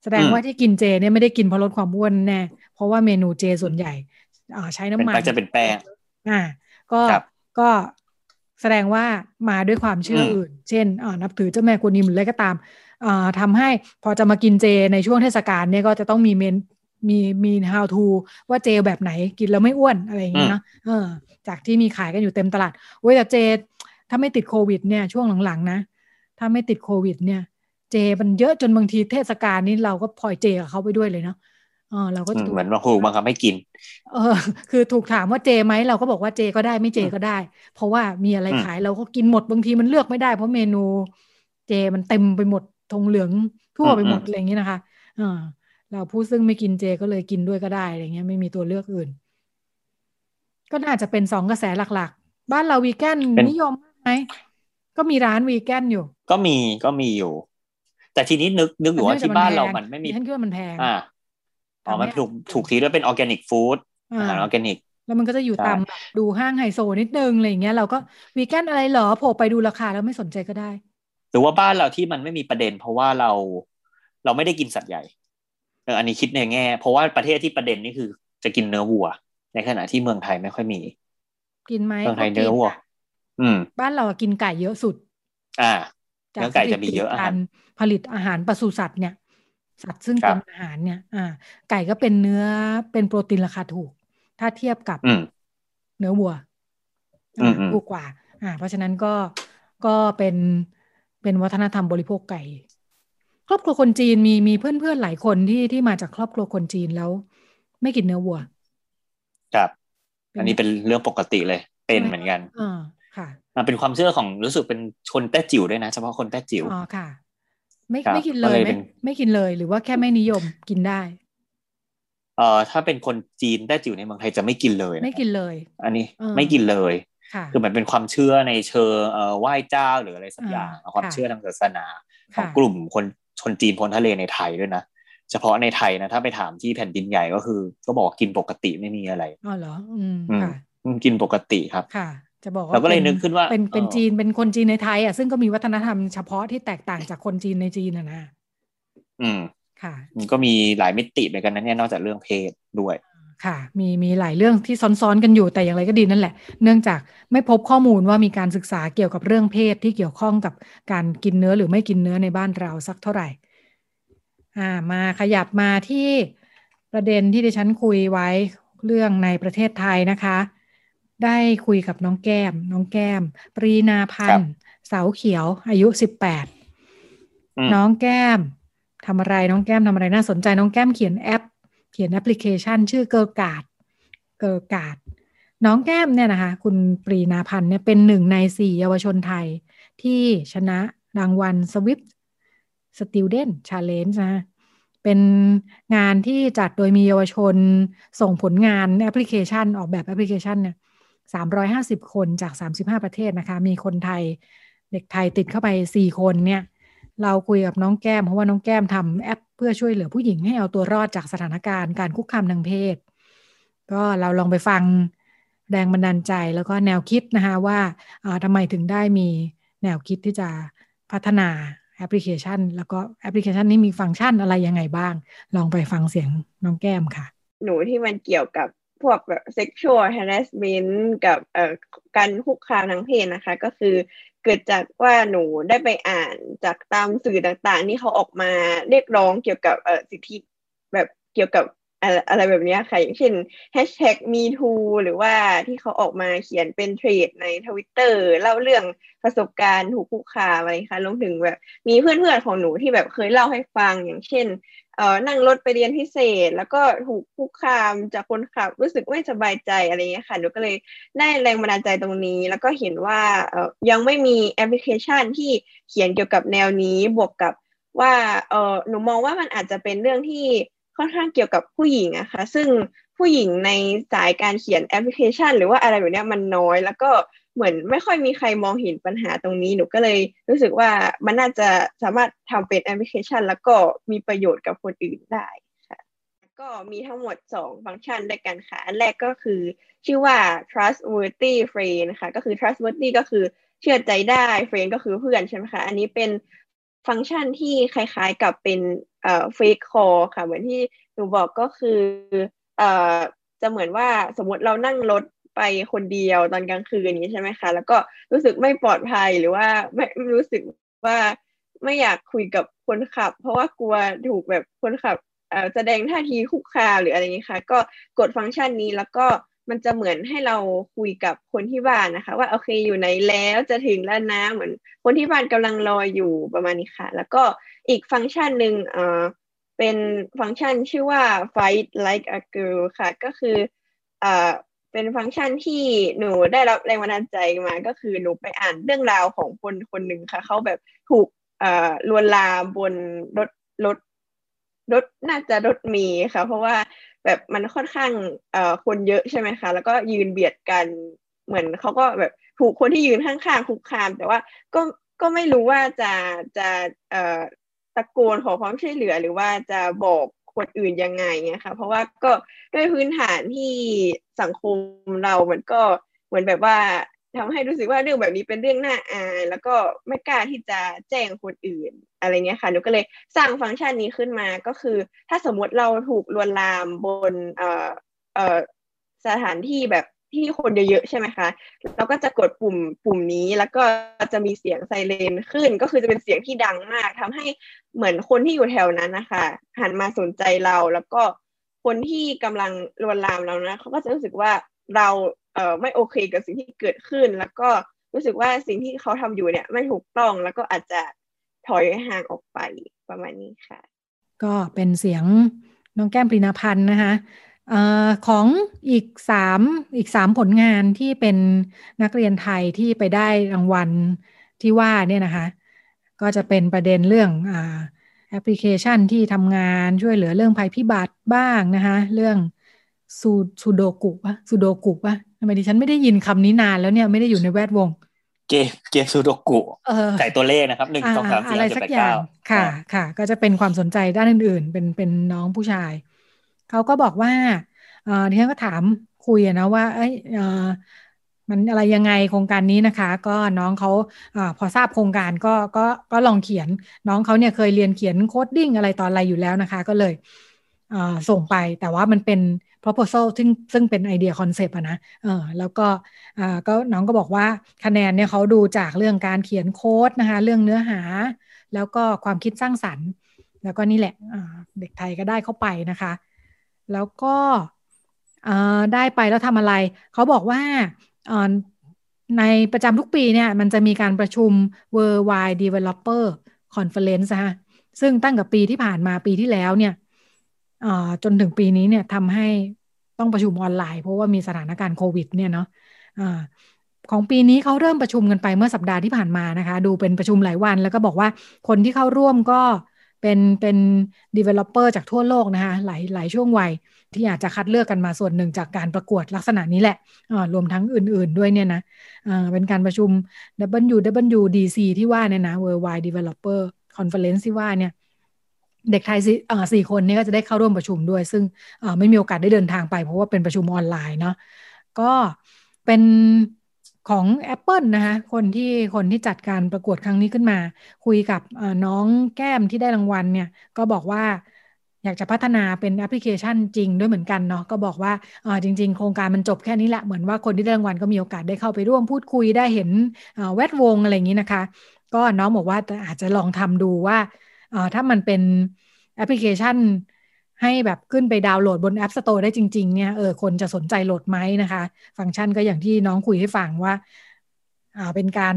แสดงว่าที่กินเจเนี่ยไม่ได้กินเพราะลดความอ้วนแน่เพราะว่าเมนูเจส่วนใหญ่ใช้น้ำมันก็จะเป็นแป้งก็แสดงว่ามาด้วยความเชื่ออื่นเช่นนับถือเจ้าแม่กวนอิมหรืออะไรก็ตามทำให้พอจะมากินเจในช่วงเทศกาลเนี่ยก็จะต้องมีมี how to ว่าเจแบบไหนกินแล้วไม่อ้วนอะไรอย่างเงี้ยนะจากที่มีขายกันอยู่เต็มตลาดโอ้ยแต่เจ ถ้าไม่ติดโควิดเนี่ยช่วงหลังๆนะถ้าไม่ติดโควิดเนี่ยเจมันเยอะจนบางทีเทศกาลนี้เราก็พลอยเจกับเขาไปด้วยเลยเนาะเราก็เหมือนว่าครูบังคับให้กินคือถูกถามว่าเจไหมเราก็บอกว่าเจก็ได้ไม่เจก็ได้เพราะว่ามีอะไรขายเราก็กินหมดบางทีมันเลือกไม่ได้เพราะเมนูเจมันเต็มไปหมดธงเหลืองทั่วไปหมดอะไรอย่างนี้นะคะเราผู้ซึ่งไม่กินเจก็เลยกินด้วยก็ได้อะไรเงี้ยไม่มีตัวเลือกอื่นก็น่าจะเป็น2กระแสหลักๆบ้านเราวีแกนนิยมไหมก็มีร้านวีแกนอยู่ก็มีอยู่แต่ทีนี้นึกอยู่ว่าที่บ้านเรามันไม่มีฉันคิดว่ามันแพงมันถูกทีด้วยเป็นออร์แกนิกฟู้ดอาหารออร์แกนิกแล้วมันก็จะอยู่ตามดูห้างไฮโซนิดนึงอะไรอย่างเงี้ยเราก็วีแกนอะไรเหรอโผล่ไปดูราคาแล้วไม่สนใจก็ได้หรือว่าบ้านเราที่มันไม่มีประเด็นเพราะว่าเราไม่ได้กินสัตว์ใหญ่อันนี้คิดในแง่เพราะว่าประเทศที่ประเด็นนี่คือจะกินเนื้อวัวในขณะที่เมืองไทยไม่ค่อยมีกินไหมเมืองไทยเนื้อวัวบ้านเรากินไก่เยอะสุดเนื้อไก่จะมีเยอะอาหารผลิตอาหารปศุสัตว์เนี่ยสัตว์ซึ่งเป็นอาหารเนี่ยไก่ก็เป็นเนื้อเป็นโปรตีนราคาถูกถ้าเทียบกับเนื้อวัวถูกกว่าเพราะฉะนั้นก็เป็นวัฒนธรรมบริโภคไก่ครอบครัวคนจีนมีเพื่อนๆหลายคนที่มาจากครอบครัวคนจีนแล้วไม่กินเนื้อวัวครับอันนี้เป็นเรื่องปกติเลยเป็นเหมือนกันค่ะมันเป็นความเชื่อของรู้สึกเป็นชนแต้จิ๋วด้วยนะเฉพาะคนแต้จิ๋วค่ะไม่กินเลยไม่กินเลยหรือว่าแค่ไม่นิยมกินได้ถ้าเป็นคนจีนแต้จิ๋วในเมืองไทยจะไม่กินเลยไม่กินเลยอันนี้ไม่กินเลยคือมันเป็นความเชื่อในเชิงไหว้เจ้าหรืออะไรสักอย่างความเชื่อทางศาสนาของกลุ่มคนจีนพ้นทะเลในไทยด้วยนะเฉพาะในไทยนะถ้าไปถามที่แผ่นดินใหญ่ก็คือก็บอกกินปกติไม่มีอะไรอ๋อเหรอค่ะกินปกติครับค่ะจะบอกว่าเราก็เลยนึกขึ้นว่าเป็นจีนเป็นคนจีนในไทยอ่ะซึ่งก็มีวัฒนธรรมเฉพาะที่แตกต่างจากคนจีนในจีนนะค่ะก็มีหลายมิติเหมือนกันนะเนี่ยนอกจากเรื่องเพศด้วยค่ะมีหลายเรื่องที่ซ้อนๆกันอยู่แต่อย่างไรก็ดีนั่นแหละเนื่องจากไม่พบข้อมูลว่ามีการศึกษาเกี่ยวกับเรื่องเพศที่เกี่ยวข้องกับการกินเนื้อหรือไม่กินเนื้อในบ้านเราสักเท่าไหร่มาขยับมาที่ประเด็นที่ดิฉันคุยไว้เรื่องในประเทศไทยนะคะได้คุยกับน้องแก้มปรีณาพันธ์เสาเขียวอายุ18น้องแก้มทำอะไรน่าสนใจน้องแก้มเขียนแอปพลิเคชันชื่อเกิร์ลการ์ดน้องแก้มเนี่ยนะคะคุณปรีณาพันธ์เนี่ยเป็นหนึ่งใน4เยาวชนไทยที่ชนะรางวัล Swift Student Challenge นะเป็นงานที่จัดโดยมีเยาวชนส่งผลงานแอปพลิเคชันออกแบบแอปพลิเคชันเนี่ย350คนจาก35ประเทศนะคะมีคนไทยเด็กไทยติดเข้าไป4คนเนี่ยเราคุยกับน้องแก้มเพราะว่าน้องแก้มทำแอปเพื่อช่วยเหลือผู้หญิงให้เอาตัวรอดจากสถานการณ์การคุกคามทางเพศก็เราลองไปฟังแรงบันดาลใจแล้วก็แนวคิดนะคะว่าทำไมถึงได้มีแนวคิดที่จะพัฒนาแอปพลิเคชันแล้วก็แอปพลิเคชันนี้มีฟังก์ชันอะไรยังไงบ้างลองไปฟังเสียงน้องแก้มค่ะหนูที่มันเกี่ยวกับพวกแบบ sexual harassment กับการคุกคามทางเพศนะคะก็คือเกิดจากว่าหนูได้ไปอ่านจากตามสื่อต่างๆที่เขาออกมาเรียกร้องเกี่ยวกับสิทธิแบบเกี่ยวกับอะไรแบบนี้ค่ะอย่างเช่น #MeToo หรือว่าที่เขาออกมาเขียนเป็นเทรดใน Twitter เล่าเรื่องประสบการณ์ถูกคุกคามอะไรค่ะรวมถึงแบบมีเพื่อนๆของหนูที่แบบเคยเล่าให้ฟังอย่างเช่นนั่งรถไปเรียนพิเศษแล้วก็ถูกคุกคามจากคนขับรู้สึกไม่สบายใจอะไรเงี้ยค่ะหนูก็เลยได้แรงบันดาลใจตรงนี้แล้วก็เห็นว่ายังไม่มีแอปพลิเคชันที่เขียนเกี่ยวกับแนวนี้บวกกับว่าหนูมองว่ามันอาจจะเป็นเรื่องที่ค่อนข้างเกี่ยวกับผู้หญิงอะค่ะซึ่งผู้หญิงในสายการเขียนแอปพลิเคชันหรือว่าอะไรแบบนี้มันน้อยแล้วก็เหมือนไม่ค่อยมีใครมองเห็นปัญหาตรงนี้หนูก็เลยรู้สึกว่ามันน่าจะสามารถทำเป็นแอปพลิเคชันแล้วก็มีประโยชน์กับคนอื่นได้ค่ะก็มีทั้งหมด2ฟังก์ชันด้วยกันค่ะอันแรกก็คือชื่อว่า trustworthy friend นะคะก็คือ trustworthy ก็คือเชื่อใจได้ friend ก็คือเพื่อนใช่ไหมคะอันนี้เป็นฟังก์ชันที่คล้ายๆกับเป็นfake call ค่ะเหมือนที่หนูบอกก็คือจะเหมือนว่าสมมติเรานั่งรถไปคนเดียวตอนกลางคืนอย่างนี้ใช่ไหมคะแล้วก็รู้สึกไม่ปลอดภัยหรือว่าไม่รู้สึกว่าไม่อยากคุยกับคนขับเพราะว่ากลัวถูกแบบคนขับแสดงท่าทีคุกคามหรืออะไรอย่างนี้ค่ะก็กดฟังก์ชันนี้แล้วก็ มันจะเหมือนให้เราคุยกับคนที่บ้านนะคะว่าโอเคอยู่ไหนแล้วจะถึงแล้วนะเหมือนคนที่บ้านกำลังรออยู่ประมาณนี้ค่ะแล้วก็อีกฟังก์ชันหนึ่งเป็นฟังก์ชันชื่อว่า Fight Like a Girl ค่ะก็คือเป็นฟังก์ชันที่หนูได้รับแรงบันดาลใจมาก็คือหนูไปอ่านเรื่องราวของคนคนหนึ่งค่ะเขาแบบถูกลวนลามบนรถน่าจะรถเมล์ค่ะเพราะว่าแบบมันค่อนข้างคนเยอะใช่ไหมคะแล้วก็ยืนเบียดกันเหมือนเขาก็แบบถูกคนที่ยืนข้างๆคุกคามแต่ว่าก็ไม่รู้ว่าจะตะโกนขอความช่วยเหลือหรือว่าจะบอกคนอื่นยังไงนะคะเพราะว่าก็ด้วยพื้นฐานที่สังคมเรามันก็เหมือนแบบว่าทำให้รู้สึกว่าเรื่องแบบนี้เป็นเรื่องน่าอายแล้วก็ไม่กล้าที่จะแจ้งคนอื่นอะไรเงี้ยค่ะหนูก็เลยสร้างฟังก์ชันนี้ขึ้นมาก็คือถ้าสมมติเราถูกลวนลามบนสถานที่แบบที่คนเยอะๆใช่ไหมคะเราก็จะกดปุ่มนี้แล้วก็จะมีเสียงไซเรนขึ้นก็คือจะเป็นเสียงที่ดังมากทำให้เหมือนคนที่อยู่แถวนั้นนะคะหันมาสนใจเราแล้วก็คนที่กำลังลวนลามเรานะเขาก็จะรู้สึกว่าเราไม่โอเคกับสิ่งที่เกิดขึ้นแล้วก็รู้สึกว่าสิ่งที่เขาทำอยู่เนี่ยไม่ถูกต้องแล้วก็อาจจะถอยห่างออกไปประมาณนี้ค่ะก็เป็นเสียงน้องแก้มปรีณพันธ์นะคะของอีก3ผลงานที่เป็นนักเรียนไทยที่ไปได้รางวัลที่ว่าเนี่ยนะคะก็จะเป็นประเด็นเรื่องแอปพลิเคชันที่ทำงานช่วยเหลือเรื่องภัยพิบัติบ้างนะคะเรื่องซูโดกุปะทำไมดิฉันไม่ได้ยินคำนี้นานแล้วเนี่ยไม่ได้อยู่ในแวดวงเกมซูโดกุใส่ตัวเลขนะครับ1 2 3 4 5 6 7 8 9อะไรสักอย่างค่ะค่ะก็จะเป็นความสนใจด้านอื่นๆเป็นน้องผู้ชายเขาก็บอกว่าดิฉันก็ถามคุยนะว่ามันอะไรยังไงโครงการนี้นะคะก็น้องเขาพอทราบโครงการก็ลองเขียนน้องเขาเนี่ยเคยเรียนเขียนโคดดิ้งอะไรตอนอะไรอยู่แล้วนะคะก็เลยส่งไปแต่ว่ามันเป็นproposal ซึ่งเป็นไอเดียคอนเซปต์นะแล้วก็น้องก็บอกว่าคะแนนเนี่ยเขาดูจากเรื่องการเขียนโค้ดนะคะเรื่องเนื้อหาแล้วก็ความคิดสร้างสรรค์แล้วก็นี่แหละเด็กไทยก็ได้เข้าไปนะคะแล้วก็ได้ไปแล้วทำอะไรเขาบอกว่าในประจำทุกปีเนี่ยมันจะมีการประชุม Worldwide Developer Conference นะคะซึ่งตั้งกับปีที่ผ่านมาปีที่แล้วเนี่ยจนถึงปีนี้เนี่ยทำให้ต้องประชุมออนไลน์เพราะว่ามีสถานการณ์โควิดเนี่ยเนาะของปีนี้เขาเริ่มประชุมกันไปเมื่อสัปดาห์ที่ผ่านมานะคะดูเป็นประชุมหลายวันแล้วก็บอกว่าคนที่เข้าร่วมก็เป็น developer จากทั่วโลกนะคะหลายช่วงวัยที่อาจจะคัดเลือกกันมาส่วนหนึ่งจากการประกวดลักษณะนี้แหละรวมทั้งอื่นๆด้วยเนี่ยนะเป็นการประชุม WWDC ที่ว่าเนี่ยนะ Worldwide Developer Conference ที่ว่าเนี่ยเด็กไทย4คนนี้ก็จะได้เข้าร่วมประชุมด้วยซึ่งไม่มีโอกาสได้เดินทางไปเพราะว่าเป็นประชุมออนไลน์เนาะก็เป็นของ Apple นะคะคนที่จัดการประกวดครั้งนี้ขึ้นมาคุยกับน้องแก้มที่ได้รางวัลเนี่ยก็บอกว่าอยากจะพัฒนาเป็นแอปพลิเคชันจริงด้วยเหมือนกันเนาะก็บอกว่าจริงๆโครงการมันจบแค่นี้แหละเหมือนว่าคนที่ได้รางวัลก็มีโอกาสได้เข้าไปร่วมพูดคุยได้เห็นแวดวงอะไรอย่างนี้นะคะก็น้องบอกว่าอาจจะลองทำดูว่าถ้ามันเป็นแอปพลิเคชันให้แบบขึ้นไปดาวน์โหลดบน App Store ได้จริงๆเนี่ยคนจะสนใจโหลดไหมนะคะฟังก์ชันก็อย่างที่น้องคุยให้ฟังว่าเป็นการ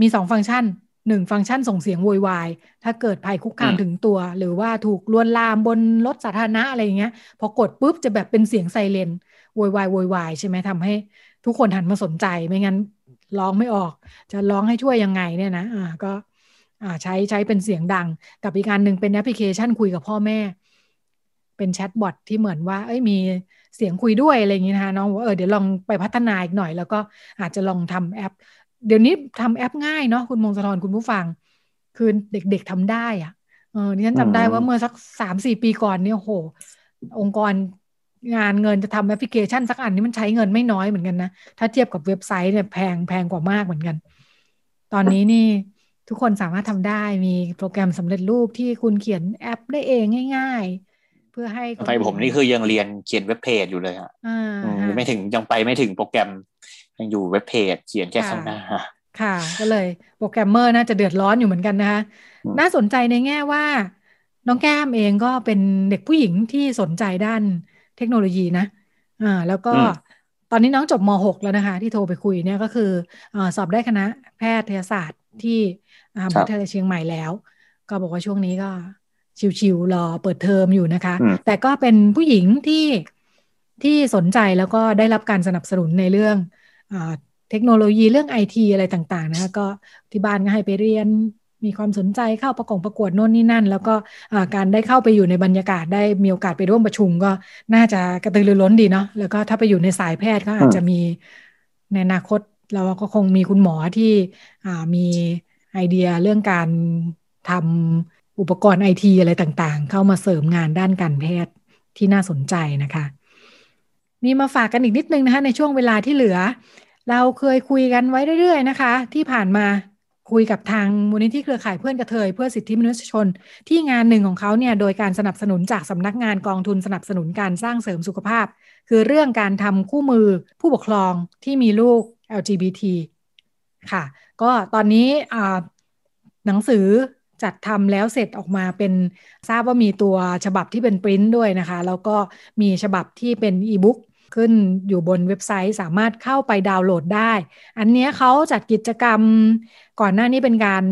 มี2ฟังก์ชัน1ฟังก์ชันส่งเสียงโวยวายถ้าเกิดภัยคุกคามถึงตัวหรือว่าถูกลวนลามบนรถสาธารณะอะไรอย่างเงี้ยพอกดปุ๊บจะแบบเป็นเสียงไซเรนโวยวายใช่ไหมทำให้ทุกคนหันมาสนใจไม่งั้นร้องไม่ออกจะร้องให้ช่วยยังไงเนี่ยนะก็ใช้เป็นเสียงดังกับอีกการหนึ่งเป็นแอปพลิเคชันคุยกับพ่อแม่เป็นแชทบอทที่เหมือนว่ามีเสียงคุยด้วยอะไรอย่างนี้นะคะน้องว่าเดี๋ยวลองไปพัฒนาอีกหน่อยแล้วก็อาจจะลองทำแอปเดี๋ยวนี้ทำแอปง่ายเนาะคุณมงคลคุณผู้ฟังคือเด็กๆทำได้อ่ะดิฉันจำได้ว่าเมื่อสัก 3-4 ปีก่อนเนี่ยโหองค์กรงานเงินจะทำแอปพลิเคชันสักอันนี้มันใช้เงินไม่น้อยเหมือนกันนะถ้าเทียบกับเว็บไซต์เนี่ยแพงกว่ามากเหมือนกันตอนนี้นี่ทุกคนสามารถทำได้มีโปรแกรมสำเร็จรูปที่คุณเขียนแอปได้เองง่ายๆเพื่อให้ไปผมนี่คือยังเรียนเขียนเว็บเพจอยู่เลยฮะไม่ถึงยังไปไม่ถึงโปรแกรมยังอยู่เว็บเพจเขียนแค่ข้างหน้าค่ะก็เลยโปรแกรมเมอร์น่าจะเดือดร้อนอยู่เหมือนกันนะคะน่าสนใจในแง่ว่าน้องแก้มเองก็เป็นเด็กผู้หญิงที่สนใจด้านเทคโนโลยีนะ แล้วก็ตอนนี้น้องจบม.6 แล้วนะคะที่โทรไปคุยเนี่ยก็คือสอบได้คณะแพทยศาสตร์ที่มหาวิทยาลัยเชียงใหม่แล้วก็บอกว่าช่วงนี้ก็ชิวๆรอเปิดเทอมอยู่นะคะแต่ก็เป็นผู้หญิงที่สนใจแล้วก็ได้รับการสนับสนุนในเรื่องเทคโนโลยีเรื่อง IT อะไรต่างๆนะคะก็ที่บ้านก็ให้ไปเรียนมีความสนใจเข้าประกวดโน่นนี่นั่นแล้วก็การได้เข้าไปอยู่ในบรรยากาศได้มีโอกาสไปร่วมประชุมก็น่าจะกระตือรือร้นดีเนาะแล้วก็ถ้าไปอยู่ในสายแพทย์ก็อาจจะมีในอนาคตเราก็คงมีคุณหมอที่มีไอเดียเรื่องการทำอุปกรณ์ IT อะไรต่างๆเข้ามาเสริมงานด้านการแพทย์ที่น่าสนใจนะคะมีมาฝากกันอีกนิดนึงนะคะในช่วงเวลาที่เหลือเราเคยคุยกันไว้เรื่อยๆนะคะที่ผ่านมาคุยกับทางมูลนิธิเครือข่ายเพื่อนกระเทยเพื่อสิทธิมนุษยชนที่งานหนึ่งของเขาเนี่ยโดยการสนับสนุนจากสำนักงานกองทุนสนับสนุนการสร้างเสริมสุขภาพคือเรื่องการทำคู่มือผู้ปกครองที่มีลูก LGBT ค่ะก็ตอนนี้หนังสือจัดทำแล้วเสร็จออกมาเป็นทราบว่ามีตัวฉบับที่เป็นปริ้นท์ด้วยนะคะแล้วก็มีฉบับที่เป็นอีบุ๊กขึ้นอยู่บนเว็บไซต์สามารถเข้าไปดาวน์โหลดได้อันนี้เขาจัดกิจกรรมก่อนหน้านี้เป็นการ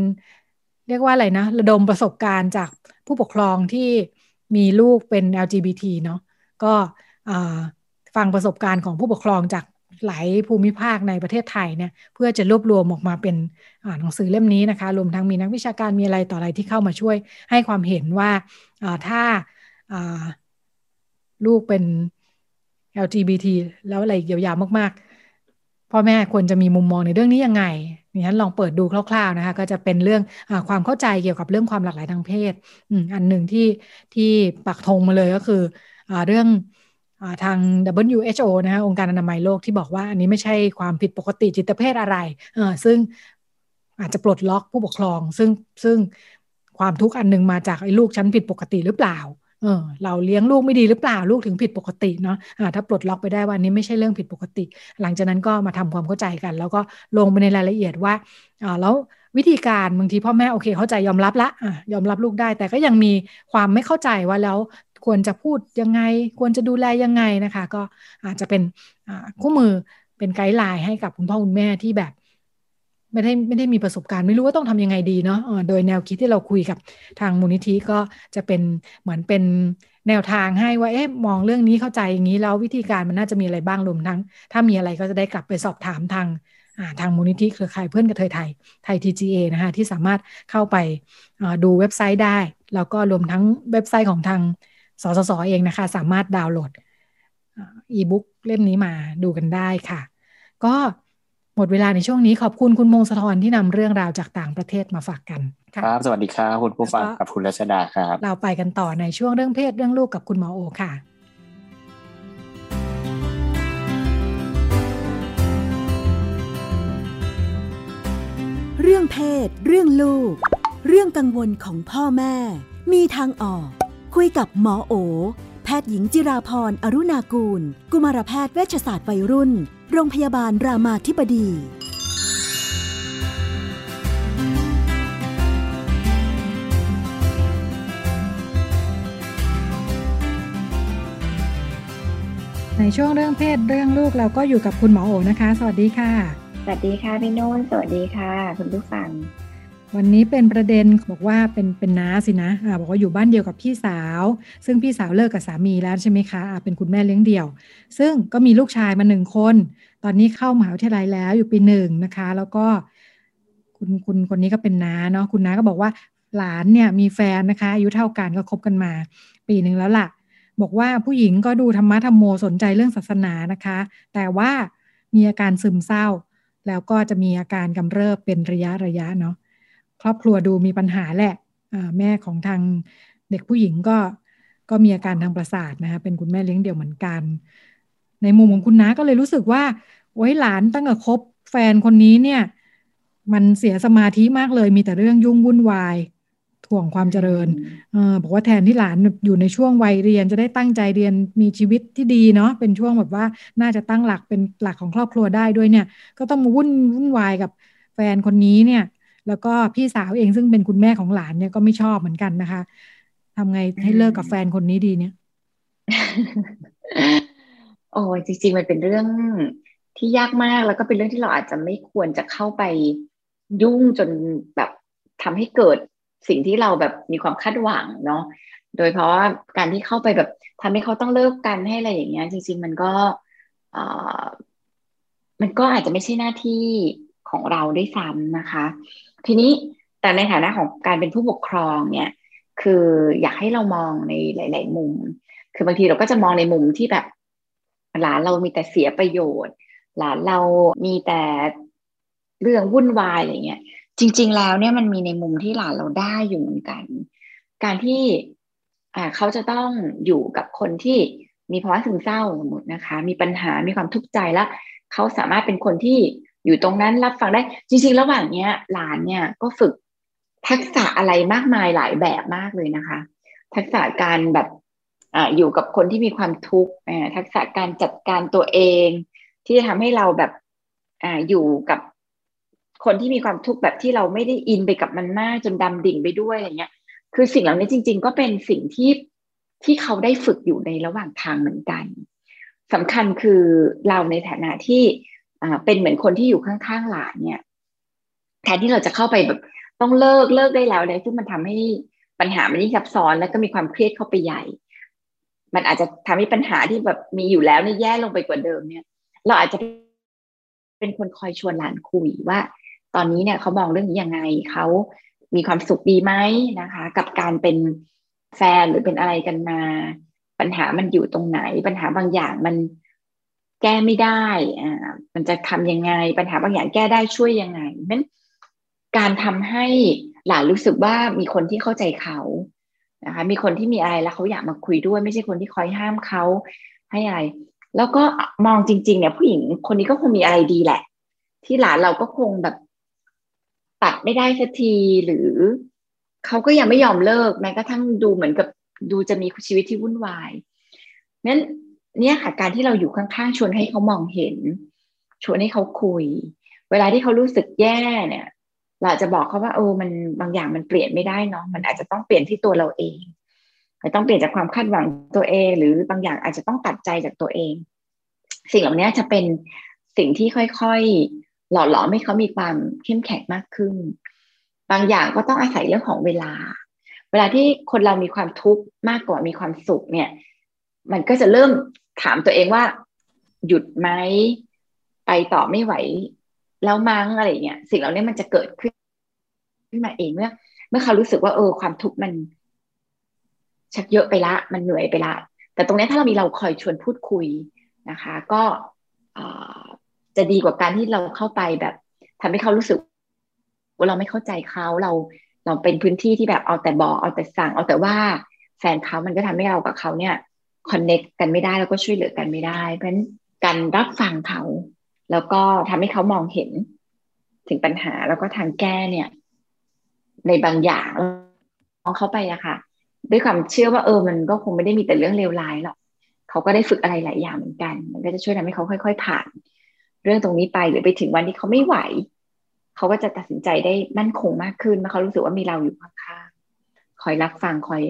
เรียกว่าอะไรนะระดมประสบการณ์จากผู้ปกครองที่มีลูกเป็น LGBT เนาะก็ฟังประสบการณ์ของผู้ปกครองจากหลายภูมิภาคในประเทศไทยเนี่ยเพื่อจะรวบรวมออกมาเป็นหนังสือเล่มนี้นะคะรวมทั้งมีนักวิชาการมีอะไรต่ออะไรที่เข้ามาช่วยให้ความเห็นว่าถ้าลูกเป็นLGBT แล้วอะไรเยียวยามากๆพ่อแม่ควรจะมีมุมมองในเรื่องนี้ยังไงงั้นลองเปิดดูคร่าวๆนะคะก็จะเป็นเรื่องความเข้าใจเกี่ยวกับเรื่องความหลากหลายทางเพศอันหนึ่งที่ปักธงมาเลยก็คือเรื่องทาง WHO นะคะองค์การอนามัยโลกที่บอกว่าอันนี้ไม่ใช่ความผิดปกติจิตเภทอะไรซึ่งอาจจะปลดล็อกผู้ปกครองซึ่งความทุกข์อันนึงมาจากไอ้ลูกฉันผิดปกติหรือเปล่าเราเลี้ยงลูกไม่ดีหรือเปล่าลูกถึงผิดปกติเนาะถ้าปลดล็อกไปได้ว่านี้ไม่ใช่เรื่องผิดปกติหลังจากนั้นก็มาทำความเข้าใจกันแล้วก็ลงไปในรายละเอียดว่าแล้ววิธีการบางทีพ่อแม่โอเคเข้าใจยอมรับละยอมรับลูกได้แต่ก็ยังมีความไม่เข้าใจว่าแล้วควรจะพูดยังไงควรจะดูแลยังไงนะคะก็อาจจะเป็นคู่มือเป็นไกด์ไลน์ให้กับคุณพ่อคุณแม่ที่แบบไม่ได้มีประสบการณ์ไม่รู้ว่าต้องทำยังไงดีเนาะโดยแนวคิดที่เราคุยกับทางมูลนิธิก็จะเป็นเหมือนเป็นแนวทางให้ว่าเอ๊ะมองเรื่องนี้เข้าใจอย่างนี้แล้ววิธีการมันน่าจะมีอะไรบ้างรวมทั้งถ้ามีอะไรก็จะได้กลับไปสอบถามทางมูลนิธิเครือข่ายเพื่อนกระเทยไทย TGA นะคะที่สามารถเข้าไปดูเว็บไซต์ได้แล้วก็รวมทั้งเว็บไซต์ของทางสสสเองนะคะสามารถดาวน์โหลดอีบุ๊กเล่มนี้มาดูกันได้ค่ะก็หมดเวลาในช่วงนี้ขอบคุณคุณพงศธรที่นำเรื่องราวจากต่างประเทศมาฝากกันครับสวัสดีครับคุณผู้ฟังกับคุณรัชดาครับเราไปกันต่อในช่วงเรื่องเพศเรื่องลูกกับคุณหมอโอค่ะเรื่องเพศเรื่องลูกเรื่องกังวลของพ่อแม่มีทางออกคุยกับหมอโอแพทย์หญิงจิราพรอรุณากูลกุมารแพทย์เวชศาสตร์วัยรุ่นโรงพยาบาลรามาธิบดีในช่วงเรื่องเพศเรื่องลูกเราก็อยู่กับคุณหมอโอนะคะสวัสดีค่ะสวัสดีค่ะพี่โน้นสวัสดีค่ะคุณผู้ฟังวันนี้เป็นประเด็นบอกว่าเป็นน้าสินะบอกว่าอยู่บ้านเดียวกับพี่สาวซึ่งพี่สาวเลิกกับสามีแล้วใช่ไหมคะเป็นคุณแม่เลี้ยงเดี่ยวซึ่งก็มีลูกชายมา1คนตอนนี้เข้ามหาวิทยาลัยแล้วอยู่ปี1นะคะแล้วก็คุณคนนี้ก็เป็นน้าเนาะคุณน้าก็บอกว่าหลานเนี่ยมีแฟนนะคะอายุเท่ากันก็คบกันมาปีนึงแล้วล่ะบอกว่าผู้หญิงก็ดูธรรมะธรรมโมสนใจเรื่องศาสนานะคะแต่ว่ามีอาการซึมเศร้าแล้วก็จะมีอาการกำเริบเป็นระยะเนาะครอบครัวดูมีปัญหาแหละแม่ของทางเด็กผู้หญิงก็มีอาการทางประสาทนะคะเป็นคุณแม่เลี้ยงเดี่ยวเหมือนกันในมุมของคุณน้าก็เลยรู้สึกว่าโอ๊ยหลานตั้งแต่คบแฟนคนนี้เนี่ยมันเสียสมาธิมากเลยมีแต่เรื่องยุ่งวุ่นวายถ่วงความเจริญบอกว่าแทนที่หลานอยู่ในช่วงวัยเรียนจะได้ตั้งใจเรียนมีชีวิตที่ดีเนาะเป็นช่วงแบบว่าน่าจะตั้งหลักเป็นหลักของครอบครัวได้ด้วยเนี่ยก็ต้องมาวุ่นวายกับแฟนคนนี้เนี่ยแล้วก็พี่สาวเองซึ่งเป็นคุณแม่ของหลานเนี่ยก็ไม่ชอบเหมือนกันนะคะทำไงให้เลิกกับแฟนคนนี้ดีเนี่ย โอ้จริงๆมันเป็นเรื่องที่ยากมากแล้วก็เป็นเรื่องที่เราอาจจะไม่ควรจะเข้าไปยุ่งจนแบบทำให้เกิดสิ่งที่เราแบบมีความคาดหวังเนาะโดยเพราะว่าการที่เข้าไปแบบทำให้เขาต้องเลิกกันให้อะไรอย่างเงี้ยจริงๆมันก็อาจจะไม่ใช่หน้าที่ของเราด้วยซ้ำนะคะทีนี้แต่ในฐานะของการเป็นผู้ปกครองเนี่ยคืออยากให้เรามองในหลายๆมุมคือบางทีเราก็จะมองในมุมที่แบบหลานเรามีแต่เสียประโยชน์หลานเรามีแต่เรื่องวุ่นวายอะไรเงี้ยจริงๆแล้วเนี่ยมันมีในมุมที่หลานเราได้อยู่เหมือนกันการที่เขาจะต้องอยู่กับคนที่มีภาวะซึมเศร้าสมมตินะคะมีปัญหามีความทุกข์ใจแล้วเขาสามารถเป็นคนที่อยู่ตรงนั้นรับฟังได้จริงๆระหว่างเนี้ยหลานเนี่ยก็ฝึกทักษะอะไรมากมายหลายแบบมากเลยนะคะทักษะการแบบอยู่กับคนที่มีความทุกข์ทักษะการจัดการตัวเองที่จะทำให้เราแบบอยู่กับคนที่มีความทุกข์แบบที่เราไม่ได้อินไปกับมันมากจนดำดิ่งไปด้วยอะไรเงี้ยคือสิ่งเหล่านี้จริงๆก็เป็นสิ่งที่เขาได้ฝึกอยู่ในระหว่างทางเหมือนกันสำคัญคือเราในฐานะที่เป็นเหมือนคนที่อยู่ข้างๆหลานเนี่ยแทนที่เราจะเข้าไปแบบต้องเลิกได้แล้วเลยซึ่งมันทำให้ปัญหามันยิ่งซับซ้อนแล้วก็มีความเครียดเข้าไปใหญ่มันอาจจะทำให้ปัญหาที่แบบมีอยู่แล้วเนี่ยแย่ลงไปกว่าเดิมเนี่ยเราอาจจะเป็นคนคอยชวนหลานคุยว่าตอนนี้เนี่ยเขามองเรื่องนี้ยังไงเขามีความสุขดีไหมนะคะกับการเป็นแฟนหรือเป็นอะไรกันมาปัญหามันอยู่ตรงไหนปัญหาบางอย่างมันแก้ไม่ได้มันจะทำยังไงปัญหาบางอย่างแก้ได้ช่วยยังไงมันการทำให้หลานรู้สึกว่ามีคนที่เข้าใจเขานะคะมีคนที่มีอะไรแล้วเขาอยากมาคุยด้วยไม่ใช่คนที่คอยห้ามเขาให้อะไรแล้วก็มองจริงๆเนี่ยผู้หญิงคนนี้ก็คงมีอะไรดีแหละที่หลานเราก็คงแบบตัดไม่ได้สักทีหรือเขาก็ยังไม่ยอมเลิกแม้กระทั่งดูเหมือนกับดูจะมีชีวิตที่วุ่นวายนั้นเนี่ยค่ะการที่เราอยู่ข้างๆชวนให้เขามองเห็นชวนให้เขาคุยเวลาที่เขารู้สึกแย่เนี่ยเราจะบอกเขาว่ามันบางอย่างมันเปลี่ยนไม่ได้เนาะมันอาจจะต้องเปลี่ยนที่ตัวเราเองต้องเปลี่ยนจากความคาดหวังตัวเองหรือบางอย่างอาจจะต้องตัดใจจากตัวเองสิ่งเหล่านี้จะเป็นสิ่งที่ค่อยๆหล่อหลอมให้เขามีความเข้มแข็งมากขึ้นบางอย่างก็ต้องอาศัยเรื่องของเวลาที่คนเรามีความทุกข์มากกว่ามีความสุขเนี่ยมันก็จะเริ่มถามตัวเองว่าหยุดไหมไปต่อไม่ไหวแล้วมั้งอะไรเงี้ยสิ่งเหล่านี้มันจะเกิดขึ้นมาเองเมื่อเขารู้สึกว่าความทุกข์มันชักเยอะไปละมันเหนื่อยไปละแต่ตรงนี้ถ้าเรามีเราคอยชวนพูดคุยนะคะก็จะดีกว่าการที่เราเข้าไปแบบทำให้เขารู้สึกว่าเราไม่เข้าใจเขาเราเป็นพื้นที่ที่แบบเอาแต่บอกเอาแต่สั่งเอาแต่ว่าแฟนเขามันก็ทำให้เรากับเขาเนี่ยคอนเนคกันไม่ได้แล้วก็ช่วยเหลือกันไม่ได้เพราะฉะนั้นการรับฟังเขาแล้วก็ทำให้เขามองเห็นถึงปัญหาแล้วก็ทางแก้เนี่ยในบางอย่างมองเข้าไปอะค่ะด้วยความเชื่อว่ามันก็คงไม่ได้มีแต่เรื่องเลวร้ายหรอกเขาก็ได้ฝึกอะไรหลายอย่างเหมือนกันมันก็จะช่วยทำให้เขาค่อยๆผ่านเรื่องตรงนี้ไปหรือไปถึงวันที่เขาไม่ไหวเขาก็จะตัดสินใจได้มั่นคงมากขึ้นเมื่อเขารู้สึกว่ามีเราอยู่ข้างๆคอยรับฟังคอย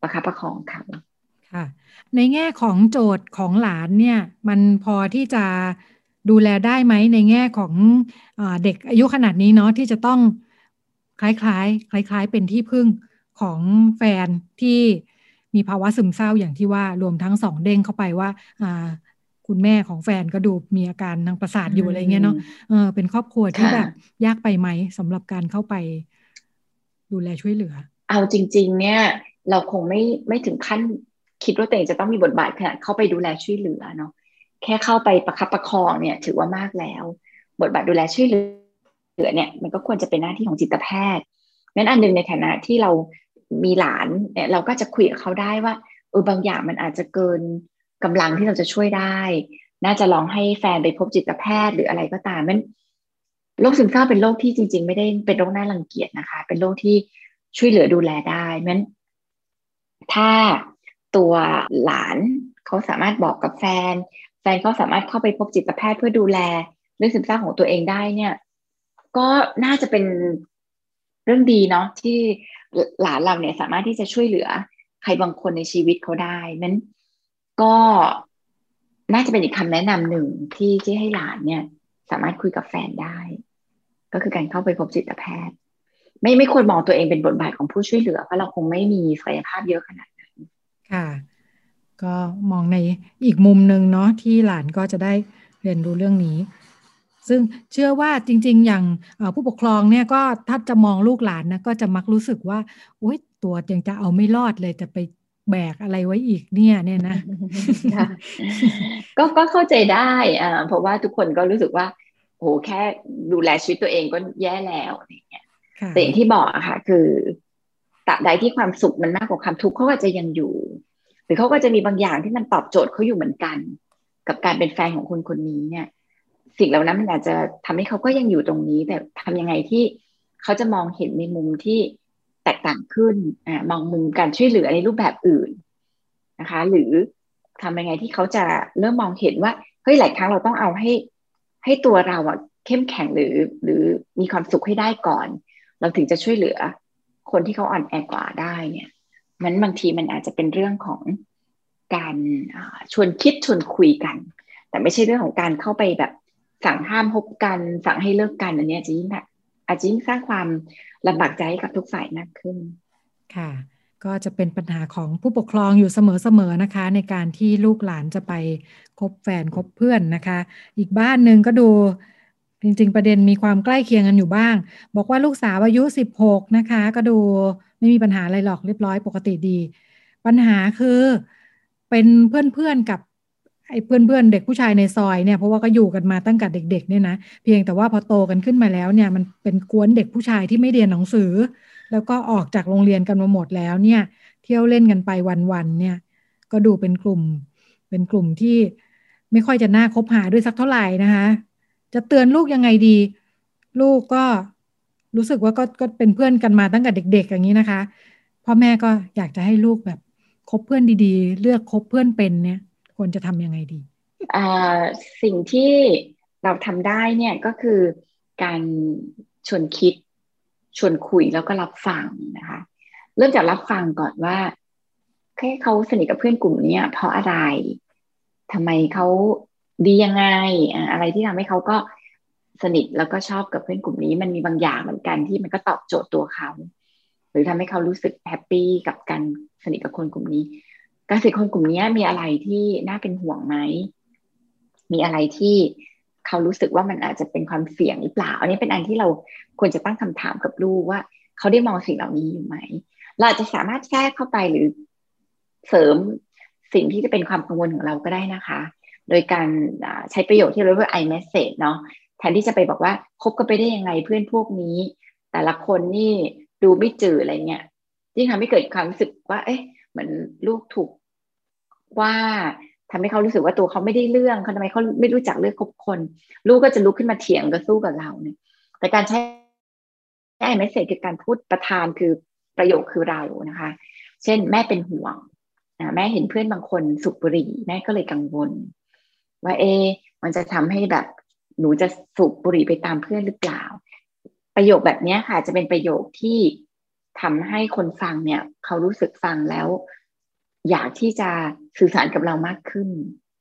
ประคับประคองเขาค่ะในแง่ของโจทย์ของหลานเนี่ยมันพอที่จะดูแลได้ไหมในแง่ของเด็กอายุขนาดนี้เนาะที่จะต้องคล้ายๆเป็นที่พึ่งของแฟนที่มีภาวะซึมเศร้าอย่างที่ว่ารวมทั้งสองเด้งเข้าไปว่าคุณแม่ของแฟนก็ดูมีอาการทางประสาทอยู่อะไรเงี้ยเนาะเป็นครอบครัวที่แบบยากไปไหมสำหรับการเข้าไปดูแลช่วยเหลือเอาจริงๆเนี่ยเราคงไม่ถึงขั้นคิดว่าตัวเองจะต้องมีบทบาทขนาดเข้าไปดูแลช่วยเหลือเนาะแค่เข้าไปประคับประคองเนี่ยถือว่ามากแล้วบทบาทดูแลช่วยเหลือเนี่ยมันก็ควรจะเป็นหน้าที่ของจิตแพทย์นั้นอันหนึ่งในฐานะที่เรามีหลานเนี่ยเราก็จะคุยกับเขาได้ว่าบางอย่างมันอาจจะเกินกำลังที่เราจะช่วยได้น่าจะลองให้แฟนไปพบจิตแพทย์หรืออะไรก็ตามมันโรคซึมเศร้าเป็นโรคที่จริงๆไม่ได้เป็นโรคน่ารังเกียจนะคะเป็นโรคที่ช่วยเหลือดูแลได้นั้นถ้าตัวหลานเขาสามารถบอกกับแฟนเขาสามารถเข้าไปพบจิตแพทย์เพื่อดูแลเรื่องซึมเศร้าของตัวเองได้เนี่ยก็น่าจะเป็นเรื่องดีเนาะที่หลานเราเนี่ยสามารถที่จะช่วยเหลือใครบางคนในชีวิตเขาได้นั้นก็ น่าจะเป็นอีกคำแนะนำหนึ่งที่ให้หลานเนี่ยสามารถคุยกับแฟนได้ก็คือการเข้าไปพบจิตแพทย์ไม่ควรมองตัวเองเป็นบทบาทของผู้ช่วยเหลือเพราะเราคงไม่มีศักยภาพเยอะขนาดนั้นค่ะก็มองในอีกมุมนึงเนาะที่หลานก็จะได้เรียนรู้เรื่องนี้ซึ่งเชื่อว่าจริงๆอย่างผู้ปกครองเนี่ยก็ถ้าจะมองลูกหลานนะก็จะมักรู้สึกว่าโอ๊ยตัวยังจะเอาไม่รอดเลยจะไปแบกอะไรไว้อีกเนี่ยนะ ก็เข้าใจได้เพราะว่าทุกคนก็รู้สึกว่าโอ้แค่ดูแลชีวิตตัวเองก็แย่แล้วอะไรเงี้ยแต่อย่างที่บอกอะค่ะคือตราบใดที่ความสุขมันมากกว่าความทุกข์เขาก็จะยังอยู่หรือเขาก็จะมีบางอย่างที่มันตอบโจทย์เขาอยู่เหมือนกันกับการเป็นแฟนของคนคนนี้เนี่ยสิ่งเหล่านั้นมันอาจจะทำให้เขาก็ยังอยู่ตรงนี้แต่ทำยังไงที่เขาจะมองเห็นในมุมที่แตกต่างขึ้นมองมุมการช่วยเหลือในรูปแบบอื่นนะคะหรือทำยังไงที่เขาจะเริ่มมองเห็นว่าเฮ้ยหลายครั้งเราต้องเอาให้ตัวเราอะเข้มแข็งหรือมีความสุขให้ได้ก่อนเราถึงจะช่วยเหลือคนที่เขาอ่อนแอกว่าได้เนี่ยมันบางทีมันอาจจะเป็นเรื่องของการชวนคิดชวนคุยกันแต่ไม่ใช่เรื่องของการเข้าไปแบบสั่งห้ามพบกันสั่งให้เลิกกันอันนี้อาจจะยิ่งสร้างความลำบากใจกับทุกฝ่ายมากขึ้นค่ะก็จะเป็นปัญหาของผู้ปกครองอยู่เสมอๆนะคะในการที่ลูกหลานจะไปคบแฟนคบเพื่อนนะคะอีกบ้านหนึ่งก็ดูจริงๆประเด็นมีความใกล้เคียงกันอยู่บ้างบอกว่าลูกสาวอายุ16นะคะก็ดูไม่มีปัญหาอะไรหรอกเรียบร้อยปกติดีปัญหาคือเป็นเพื่อนๆกับไอ้เพื่อนๆเด็กผู้ชายในซอยเนี่ยเพราะว่าก็อยู่กันมาตั้งแต่เด็กๆเนี่ยนะเพียงแต่ว่าพอโตกันขึ้นมาแล้วเนี่ยมันเป็นกวนเด็กผู้ชายที่ไม่เรียนหนังสือแล้วก็ออกจากโรงเรียนกันมาหมดแล้วเนี่ยเที่ยวเล่นกันไปวันๆเนี่ยก็ดูเป็นกลุ่มที่ไม่ค่อยจะน่าคบหาด้วยสักเท่าไหร่นะคะจะเตือนลูกยังไงดีลูกก็รู้สึกว่าก็เป็นเพื่อนกันมาตั้งแต่เด็กๆอย่างนี้นะคะพ่อแม่ก็อยากจะให้ลูกแบบคบเพื่อนดีๆเลือกคบเพื่อนเป็นเนี่ยควรจะทำยังไงดีสิ่งที่เราทำได้เนี่ยก็คือการชวนคิดชวนคุยแล้วก็รับฟังนะคะเริ่มจากรับฟังก่อนว่าเขาสนิทกับเพื่อนกลุ่มนี้เพราะอะไรทำไมเขาดียังไงอะไรที่ทำให้เขาก็สนิทแล้วก็ชอบกับเพื่อนกลุ่มนี้มันมีบางอย่างเหมือนกันที่มันก็ตอบโจทย์ตัวเขาหรือทำให้เขารู้สึกแฮปปี้กับการสนิทกับคนกลุ่มนี้การสนิทคนกลุ่มนี้มีอะไรที่น่าเป็นห่วงไหมมีอะไรที่เขารู้สึกว่ามันอาจจะเป็นความเสี่ยงหรือเปล่าอันนี้เป็นอันที่เราควรจะตั้งคำถามกับลูกว่าเขาได้มองสิ่งเหล่านี้อยู่ไหมเราอาจจะสามารถแทรกเข้าไปหรือเสริมสิ่งที่จะเป็นความกังวลของเราก็ได้นะคะโดยการใช้ประโยชน์ที่เรียกว่า I message เนาะแทนที่จะไปบอกว่าคบกันไปได้ยังไงเพื่อนพวกนี้แต่ละคนนี่ดูไม่จืดอะไรเงี้ยยิ่งทำให้เกิดความรู้สึกว่าเอ๊ะเหมือนลูกถูกว่าทำให้เขารู้สึกว่าตัวเขาไม่ได้เรื่องเขาทำไมเขาไม่รู้จักเลือกคบคนลูกก็จะลุกขึ้นมาเถียงกับสู้กับเราเนี่ยแต่การใช้ไอเมสเสจคือการพูดประธานคือประโยคคือเรานะคะเช่นแม่เป็นห่วงแม่เห็นเพื่อนบางคนสูบบุหรี่แม่ก็เลยกังวลว่ามันจะทำให้แบบหนูจะสูบบุหรี่ไปตามเพื่อนหรือเปล่าประโยคแบบนี้ค่ะจะเป็นประโยคที่ทำให้คนฟังเนี่ยเขารู้สึกฟังแล้วอยากที่จะสื่อสารกับเรามากขึ้น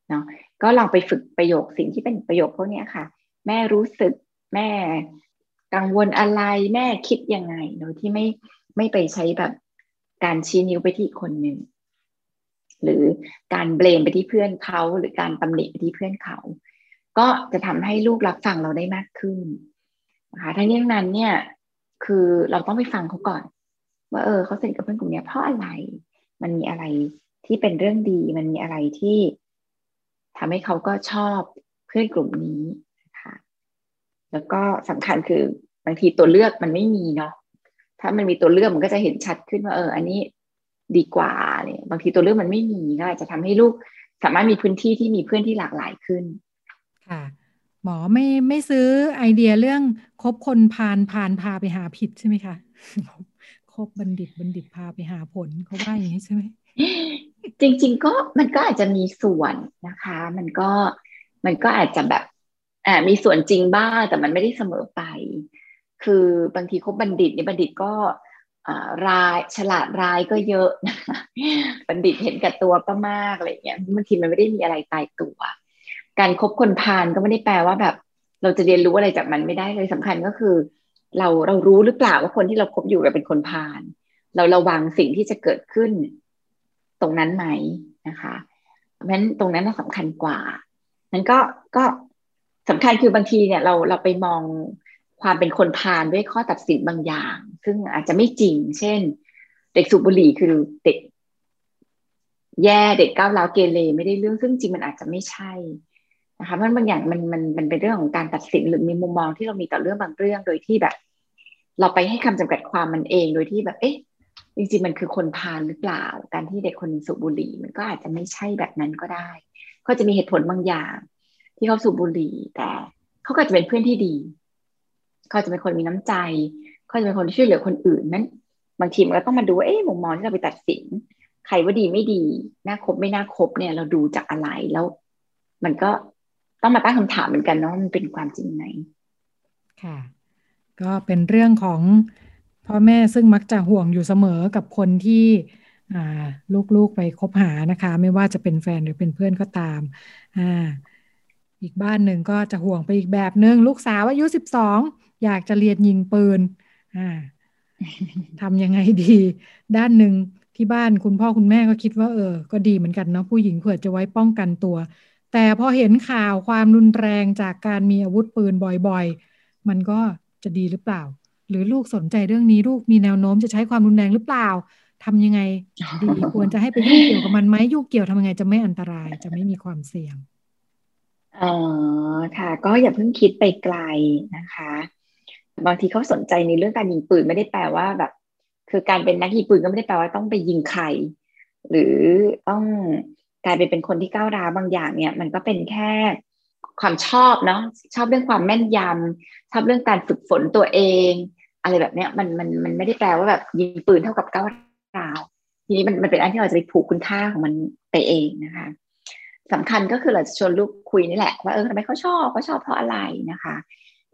เนาะก็ลองไปฝึกประโยคสิ่งที่เป็นประโยคพวกนี้ค่ะแม่รู้สึกแม่กังวลอะไรแม่คิดยังไงโดยที่ไม่ไปใช้แบบการชี้นิ้วไปที่คนหนึ่งหรือการเบลมไปที่เพื่อนเขาหรือการตำหนิไปที่เพื่อนเขาก็จะทำให้ลูกรับฟังเราได้มากขึ้นนะคะทั้งนี้ทั้งนั้นเนี่ยคือเราต้องไปฟังเขาก่อนว่าเขาสนิทกับเพื่อนกลุ่มนี้เพราะอะไรมันมีอะไรที่เป็นเรื่องดีมันมีอะไรที่ทำให้เขาก็ชอบเพื่อนกลุ่มนี้นะคะแล้วก็สำคัญคือบางทีตัวเลือกมันไม่มีเนาะถ้ามันมีตัวเลือกมันก็จะเห็นชัดขึ้นว่าอันนี้ดีกว่าเนี่ยบางทีตัวเลือกมันไม่มีก็อาจจะทำให้ลูกสามารถมีพื้นที่ที่มีเพื่อนที่หลากหลายขึ้นค่ะหมอไม่ซื้อไอเดียเรื่องคบคนพานพาไปหาผิดใช่ไหมคะคบบัณฑิตพาไปหาผลเขาว่าอย่างนี้ใช่ไหมจริงๆก็มันก็อาจจะมีส่วนนะคะมันก็อาจจะแบบมีส่วนจริงบ้างแต่มันไม่ได้เสมอไปคือบางทีคบบัณฑิตเนี่ยบัณฑิตก็ รายฉลาดรายก็เยอะนะคะบัณฑิตเห็นกับตัวก็มากอะไรเงี้ยบางทีมันไม่ได้มีอะไรตายตัวการคบคนพาลก็ไม่ได้แปลว่าแบบเราจะเรียนรู้อะไรจากมันไม่ได้เลยสำคัญก็คือเรารู้หรือเปล่าว่าคนที่เราคบอยู่เราเป็นคนพาลเราระวังสิ่งที่จะเกิดขึ้นตรงนั้นไหมนะคะเพราะฉะนั้นตรงนั้นน่ะสำคัญกว่ามันก็สำคัญคือบางทีเนี่ยเราไปมองความเป็นคนพาลด้วยข้อตัดสินบางอย่างซึ่งอาจจะไม่จริงเช่นเด็กสูบบุหรี่คือเด็กแย่เด็กก้าวร้าวเกเรไม่ได้เรื่องซึ่งจริงมันอาจจะไม่ใช่นะคะมันบางอย่างมันเป็นเรื่องของการตัดสินหรือมีมุมมองที่เรามีต่อเรื่องบางเรื่องโดยที่แบบเราไปให้คำจำกัดความมันเองโดยที่แบบเอ๊ะจริงๆมันคือคนพาลหรือเปล่าการที่เด็กคนสูบบุหรี่มันก็อาจจะไม่ใช่แบบนั้นก็ได้ก็จะมีเหตุผลบางอย่างที่เขาสูบบุหรี่แต่เขาก็จะเป็นเพื่อนที่ดีเขาจะเป็นคนมีน้ำใจเขาจะเป็นคนที่ช่วยเหลือคนอื่นนั้นบางทีมันก็ต้องมาดูเอ๊ะมุมมองที่เราไปตัดสินใครว่าดีไม่ดีน่าคบไม่น่าคบเนี่ยเราดูจากอะไรแล้วมันก็ต้องมาตั้งคำถามเหมือนกันเนาะมันเป็นความจริงไหมค่ะก็เป็นเรื่องของพ่อแม่ซึ่งมักจะห่วงอยู่เสมอกับคนที่ลูกๆไปคบหานะคะไม่ว่าจะเป็นแฟนหรือเป็นเพื่อนก็ตามอีกบ้านหนึ่งก็จะห่วงไปอีกแบบนึงลูกสาวอายุ12อยากจะเรียนยิงปืนทำยังไงดีด้านหนึ่งที่บ้านคุณพ่อคุณแม่ก็คิดว่าก็ดีเหมือนกันเนาะผู้หญิงเผื่อจะไว้ป้องกันตัวแต่พอเห็นข่าวความรุนแรงจากการมีอาวุธปืนบ่อยๆมันก็จะดีหรือเปล่าหรือลูกสนใจเรื่องนี้ลูกมีแนวโน้มจะใช้ความรุนแรงหรือเปล่าทำยังไงดีควรจะให้ไปยุ่งเกี่ยวกับมันไหมยุ่งเกี่ยวทำยังไงจะไม่อันตรายจะไม่มีความเสี่ยงค่ะก็อย่าเพิ่งคิดไปไกลนะคะบางทีเขาสนใจในเรื่องการยิงปืนไม่ได้แปลว่าแบบคือการเป็นนักยิงปืนก็ไม่ได้แปลว่าต้องไปยิงใครหรือต้องกลายเป็นคนที่ก้าวร้าวบางอย่างเนี่ยมันก็เป็นแค่ความชอบเนาะชอบเรื่องความแม่นยำชอบเรื่องการฝึกฝนตัวเองอะไรแบบเนี้ยมันไม่ได้แปลว่าแบบยิงปืนเท่ากับก้าวร้าวทีนี้มันเป็นอันที่เราจะไปผูกคุณค่าของมันไปเองนะคะสำคัญก็คือเราจะชวนลูกคุยนี่แหละว่าทำไมเขาชอบเพราะอะไรนะคะ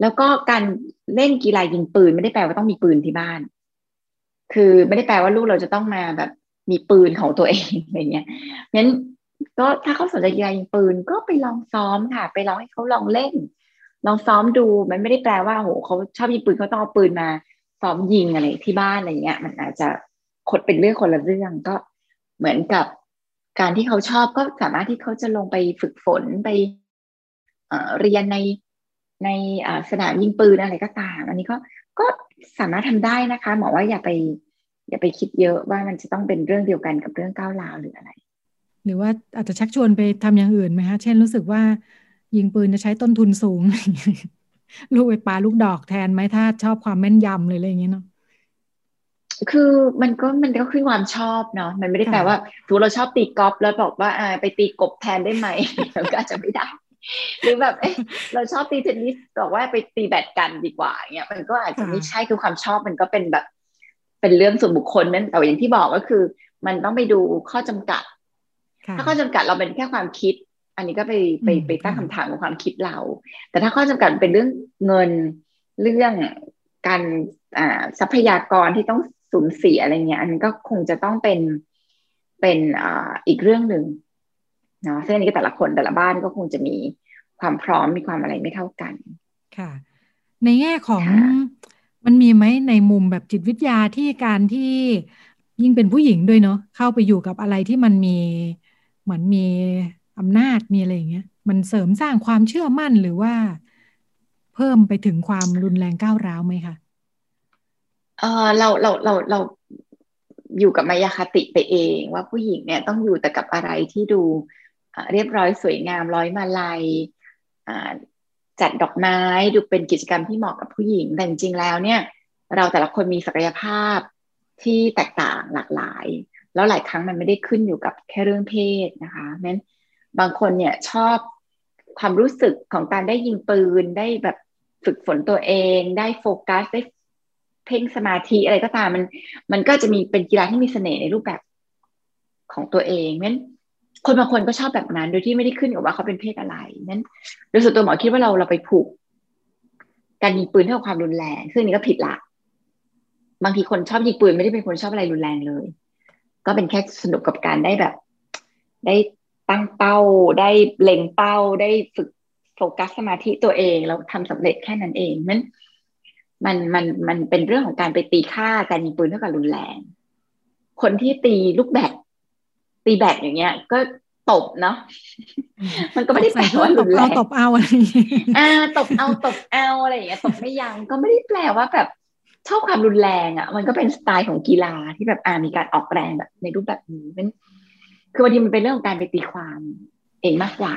แล้วก็การเล่นกีฬายิงปืนไม่ได้แปลว่าต้องมีปืนที่บ้านคือไม่ได้แปลว่าลูกเราจะต้องมาแบบมีปืนของตัวเองอะไรเงี้ยงั้นก็ถ้าเขาสนใจกีฬายิงปืนก็ไปลองซ้อมค่ะไปลองให้เขาลองเล่นลองซ้อมดูมันไม่ได้แปลว่าโหเขาชอบยิงปืนเขาต้องเอาปืนมาซ้อมยิงอะไรที่บ้านอะไรเงี้ยมันอาจจะคดเป็นเรื่องคนละเรื่องก็เหมือนกับการที่เขาชอบก็สามารถที่เขาจะลงไปฝึกฝนไปเรียนในสนามยิงปืนอะไรก็ตามอันนี้ก็สามารถทำได้นะคะหมอว่าอย่าไปคิดเยอะว่ามันจะต้องเป็นเรื่องเดียวกันกับเรื่องก้าวร้าวหรืออะไรหรือว่าอาจจะชักชวนไปทำอย่างอื่นไหมคะเช่นรู้สึกว่ายิงปืนจะใช้ต้นทุนสูง ลูกไปปาลูกดอกแทนไหมถ้าชอบความแม่นยำเลยอะไรอย่างนี้เนาะคือมันก็คือความชอบเนาะมันไม่ได้แปลว่าถูกเราชอบตีกอล์ฟแล้วบอกว่าไปตีกบแทนได้ไหม มันก็อาจจะไม่ได้หรือแบบเราชอบตีเทนนิสบอกว่าไปตีแบดกันดีกว่าเนี่ยมันก็อาจจะไม่ใช่คือความชอบมันก็เป็นแบบเป็นเรื่องส่วนบุคคลนั้นแต่อย่างที่บอกก็คือมันต้องไปดูข้อจำกัดถ้าข้อจำกัดเราเป็นแค่ความคิดอันนี้ก็ไปตั้งคำถามกับความคิดเราแต่ถ้าข้อจำกัดเป็นเรื่องเงินเรื่องการทรัพยากรที่ต้องสูญเสียอะไรเงี้ยอันนี้ก็คงจะต้องเป็นอีกเรื่องหนึ่งเนาะซึ่งอันนี้ก็แต่ละคนแต่ละบ้านก็คงจะมีความพร้อมมีความอะไรไม่เท่ากันค่ะในแง่ของมันมีไหมในมุมแบบจิตวิทยาที่การที่ยิ่งเป็นผู้หญิงด้วยเนาะเข้าไปอยู่กับอะไรที่มันมีเหมือนมีอำนาจมีอะไรอย่างเงี้ยมันเสริมสร้างความเชื่อมั่นหรือว่าเพิ่มไปถึงความรุนแรงก้าวร้าวไหมคะเราอยู่กับมายาคติไปเองว่าผู้หญิงเนี่ยต้องอยู่แต่กับอะไรที่ดูเรียบร้อยสวยงามร้อยมาลัยจัดดอกไม้ดูเป็นกิจกรรมที่เหมาะกับผู้หญิงแต่จริงๆแล้วเนี่ยเราแต่ละคนมีศักยภาพที่แตกต่างหลากหลายแล้วหลายครั้งมันไม่ได้ขึ้นอยู่กับแค่เรื่องเพศนะคะงั้นบางคนเนี่ยชอบความรู้สึกของการได้ยิงปืนได้แบบฝึกฝนตัวเองได้โฟกัสได้เพ่งสมาธิอะไรก็ตามมันก็จะมีเป็นกีฬาที่มีเสน่ห์ในรูปแบบของตัวเองงั้นคนบางคนก็ชอบแบบนั้นโดยที่ไม่ได้ขึ้นกับว่าเขาเป็นเพศอะไรนั้นโดยส่วนตัวหมอคิดว่าเราไปผูกการยิงปืนเท่าความรุนแรงซึ่งนี่ก็ผิดละ บางทีคนชอบยิงปืนไม่ได้เป็นคนชอบอะไรรุนแรงเลยก็เป็นแค่สนุกกับการได้แบบได้ตั้งเป้าได้เล็งเป้าได้ฝึกโฟกัสสมาธิตัวเองแล้วทำสำเร็จแค่นั้นเองมันเป็นเรื่องของการไปตีค่าการยิงปืนเท่ากับรุนแรงคนที่ตีลูกแบดตีแบดอย่างเงี้ยก็ตบเนาะมันก็ไม่ได้แปลว่ารุนแรงตบเอาอะไรอย่างเงี้ยตบเอาอะไรอย่างเงี้ยตบไม่ยั้งก็ไม่ได้แปลว่าแบบชอบความรุนแรงอ่ะมันก็เป็นสไตล์ของกีฬาที่แบบมีการออกแรงแบบในรูปแบบนี้มันคือบางทีมันเป็นเรื่องของการไปตีความเองมากกว่า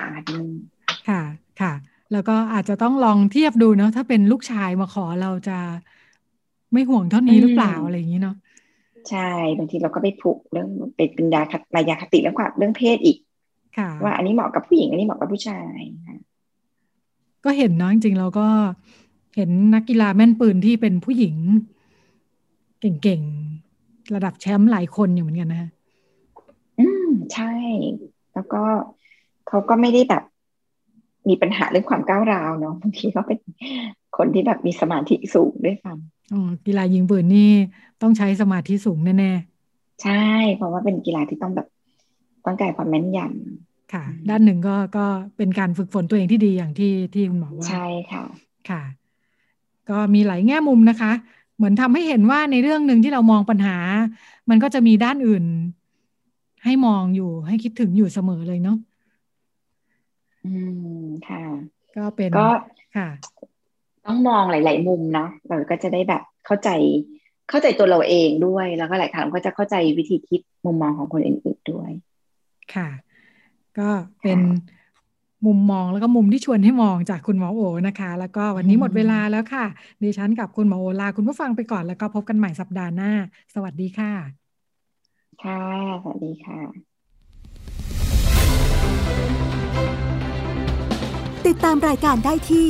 ค่ะค่ะแล้วก็อาจจะต้องลองเทียบดูเนาะถ้าเป็นลูกชายมาขอเราจะไม่ห่วงเท่านี้หรือเปล่าอะไรอย่างนี้เนาะใช่บางทีเราก็ไปผูกเรื่องเป็นปัญญาคติแล้วกับเรื่องเพศอีกว่าอันนี้เหมาะกับผู้หญิงอันนี้เหมาะกับผู้ชายก็เห็นเนาะจริงๆเราก็เห็นนักกีฬาแม่นปืนที่เป็นผู้หญิงเก่งๆระดับแชมป์หลายคนอยู่เหมือนกันนะใช่แล้วก็เขาก็ไม่ได้แบบมีปัญหาเรื่องความก้าวร้าวเนาะบางทีก็เป็นคนที่แบบมีสมาธิสูงด้วยซ้ำกีฬายิงปืนนี่ต้องใช้สมาธิสูงแน่ๆใช่เพราะว่าเป็นกีฬาที่ต้องแบบต้องการความแม่นยำค่ะด้านหนึ่งก็เป็นการฝึกฝนตัวเองที่ดีอย่างที่คุณหมอว่าใช่ค่ะค่ะก็มีหลายแง่มุมนะคะเหมือนทำให้เห็นว่าในเรื่องนึงที่เรามองปัญหามันก็จะมีด้านอื่นให้มองอยู่ให้คิดถึงอยู่เสมอเลยเนาะค่ะก็ค่ะต้องมองหลายๆมุมเนาะเราก็จะได้แบบเข้าใจตัวเราเองด้วยแล้วก็หลายครั้งก็จะเข้าใจวิธีคิดมุมมองของคนอื่นๆด้วยค่ะก็เป็นมุมมองแล้วก็มุมที่ชวนให้มองจากคุณหมอโอนะคะแล้วก็วันนี้หมดเวลาแล้วค่ะดิฉันกับคุณหมอโอลาคุณผู้ฟังไปก่อนแล้วก็พบกันใหม่สัปดาห์หน้าสวัสดีค่ะค่ะสวัสดีค่ะติดตามรายการได้ที่